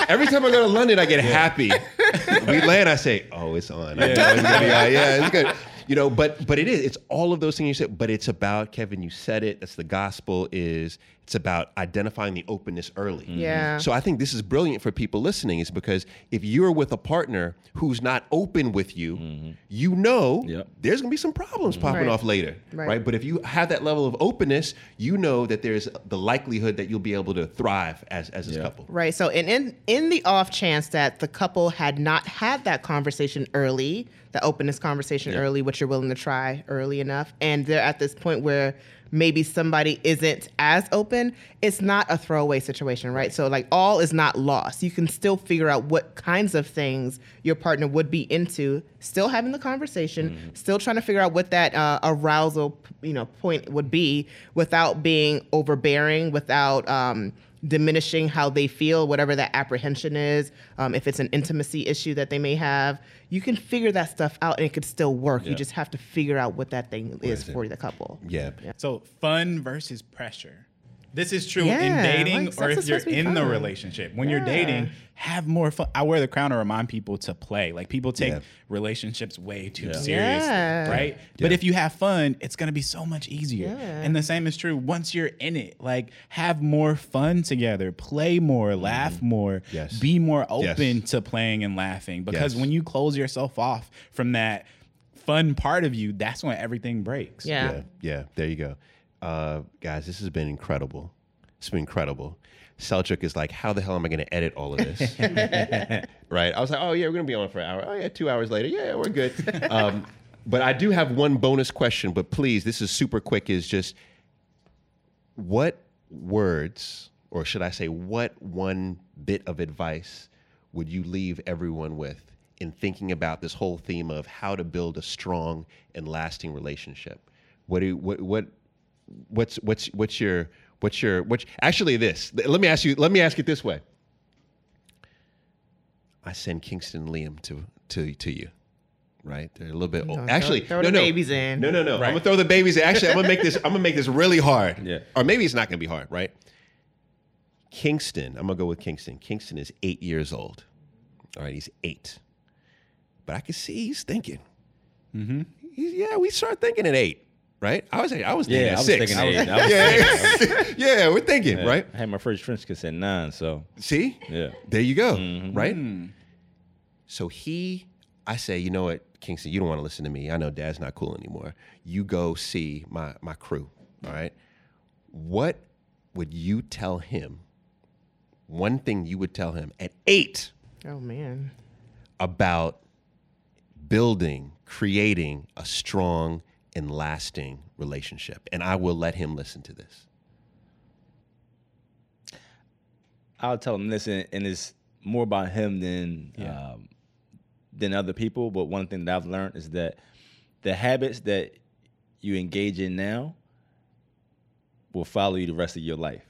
every time I go to London, I get happy. We land, I say, oh, it's on. Yeah, it's good. You know, but it is. It's all of those things you said, but it's about, Kevin, you said it, that's the gospel is, it's about identifying the openness early. Mm-hmm. Yeah. So I think this is brilliant for people listening is because if you're with a partner who's not open with you, you know there's going to be some problems popping off later, right? But if you have that level of openness, you know that there's the likelihood that you'll be able to thrive as a couple. Right. So in the off chance that the couple had not had that conversation early, the openness conversation early, what you're willing to try early enough. And they're at this point where maybe somebody isn't as open, it's not a throwaway situation, right? So like all is not lost. You can still figure out what kinds of things your partner would be into, still having the conversation, still trying to figure out what that arousal, you know, point would be without being overbearing, without diminishing how they feel, whatever that apprehension is. If it's an intimacy issue that they may have, you can figure that stuff out and it could still work. You just have to figure out what that thing is for the couple. Yeah. So fun versus pressure. This is true in dating, like, or if you're in the relationship. When you're dating, have more fun. I Wear the Crown to remind people to play. Like, people take relationships way too seriously, right? Yeah. But if you have fun, it's going to be so much easier. Yeah. And the same is true once you're in it. Like, have more fun together. Play more, laugh more. Yes. Be more open to playing and laughing. Because when you close yourself off from that fun part of you, that's when everything breaks. Yeah. There you go. Guys, this has been incredible. It's been incredible. Selçuk is like, how the hell am I going to edit all of this? Right? I was like, oh, yeah, we're going to be on for an hour. Oh, yeah, 2 hours later. Yeah, we're good. But I do have one bonus question, but please, this is super quick, is just what words, or should I say what one bit of advice would you leave everyone with in thinking about this whole theme of how to build a strong and lasting relationship? Let me ask it this way. I send Kingston Liam to you, right? They're a little bit old. Actually, throw the babies in. No. Right. I'm gonna throw the babies in. Actually, I'm gonna make this really hard. Yeah. Or maybe it's not gonna be hard, right? Kingston. I'm gonna go with Kingston. Kingston is 8 years old. All right, he's 8. But I can see he's thinking. Mm-hmm. We start thinking at 8. Right? I was thinking at 6. We're thinking, right? I had my first French kiss at 9, so. See? Yeah. There you go, right? Mm. So I say, you know what, Kingston, you don't want to listen to me. I know Dad's not cool anymore. You go see my crew, all right? What would you tell him? One thing you would tell him at 8. Oh, man. About building, creating a strong and lasting relationship. And I will let him listen to this. I'll tell him, listen, and it's more about him than other people. But one thing that I've learned is that the habits that you engage in now will follow you the rest of your life,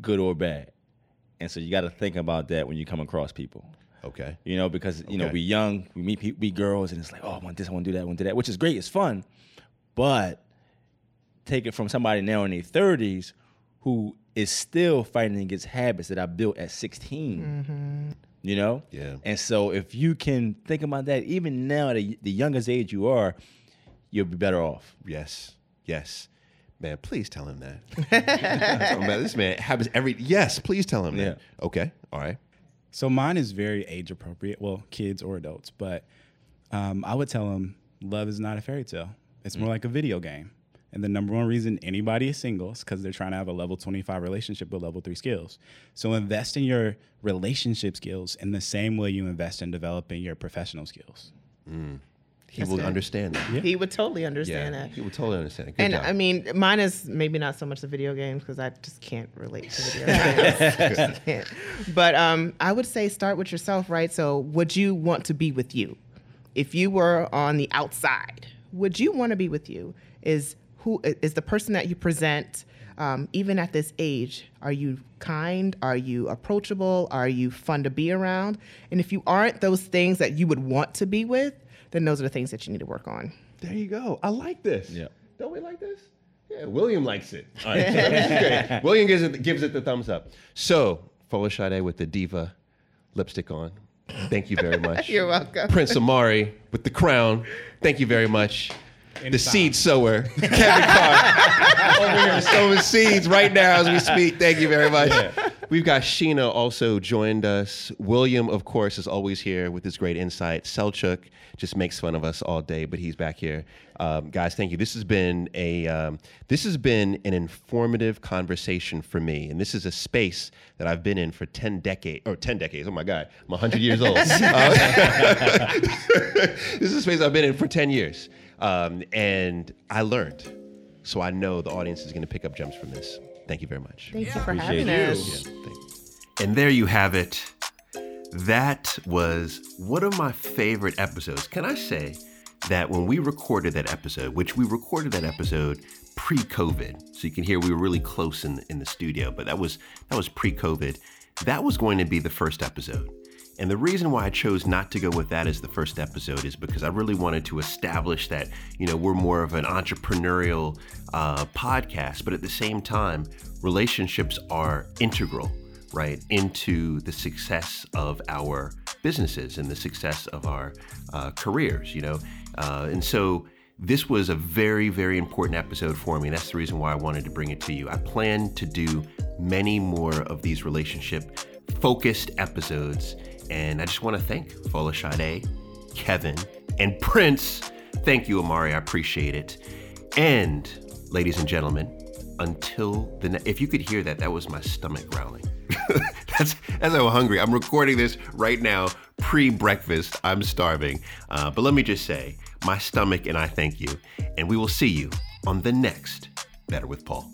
good or bad. And so you got to think about that when you come across people. Okay. You know, because, you know, we're young, we meet girls, and it's like, oh, I want this, I want to do that, I want to do that, which is great, it's fun. But take it from somebody now in their 30s who is still fighting against habits that I built at 16, mm-hmm. you know? Yeah. And so if you can think about that, even now at the youngest age you are, you'll be better off. Yes, yes. Man, please tell him that. This man happens every... Yes, please tell him that. Okay, all right. So mine is very age appropriate. Well, kids or adults. But I would tell them love is not a fairy tale. It's more like a video game. And the number one reason anybody is single is because they're trying to have a level 25 relationship with level 3 skills. So invest in your relationship skills in the same way you invest in developing your professional skills. Mm. He will understand that. Yeah. He would totally understand that. He would totally understand it. Good job. I mean, mine is maybe not so much the video games because I just can't relate to video games. I just can't. But I would say start with yourself, right? So would you want to be with you? If you were on the outside, would you want to be with you? Is who is the person that you present, even at this age? Are you kind? Are you approachable? Are you fun to be around? And if you aren't those things that you would want to be with, then those are the things that you need to work on. There you go. I like this. Yeah. Don't we like this? Yeah. William likes it. All right. So that's great. William gives it the thumbs up. So, Folashade with the diva lipstick on. Thank you very much. You're welcome. Prince Amari with the crown. Thank you very much. The seed sower, Kevin Carr, over here sowing seeds right now as we speak. Thank you very much. Yeah. We've got Sheena also joined us. William, of course, is always here with his great insight. Selçuk just makes fun of us all day, but he's back here. Guys, thank you. This has been an informative conversation for me, and this is a space that I've been in for 10 decades. Oh my God, I'm 100 years old. This is a space I've been in for 10 years. And I learned. So I know the audience is going to pick up jumps from this. Thank you very much. Thank you for having us. And there you have it. That was one of my favorite episodes. Can I say that when we recorded that episode, which we recorded that episode pre-COVID, so you can hear we were really close in the studio, but that was pre-COVID. That was going to be the first episode. And the reason why I chose not to go with that as the first episode is because I really wanted to establish that, you know, we're more of an entrepreneurial podcast, but at the same time, relationships are integral, right, into the success of our businesses and the success of our careers, you know. And so this was a very, very important episode for me. That's the reason why I wanted to bring it to you. I plan to do many more of these relationship-focused episodes. And I just want to thank Folashade, Kevin, and Prince. Thank you, Amari. I appreciate it. And ladies and gentlemen, until the next... If you could hear that, that was my stomach growling. That's how hungry. I'm recording this right now, pre-breakfast. I'm starving. But let me just say, my stomach and I thank you. And we will see you on the next Better with Paul.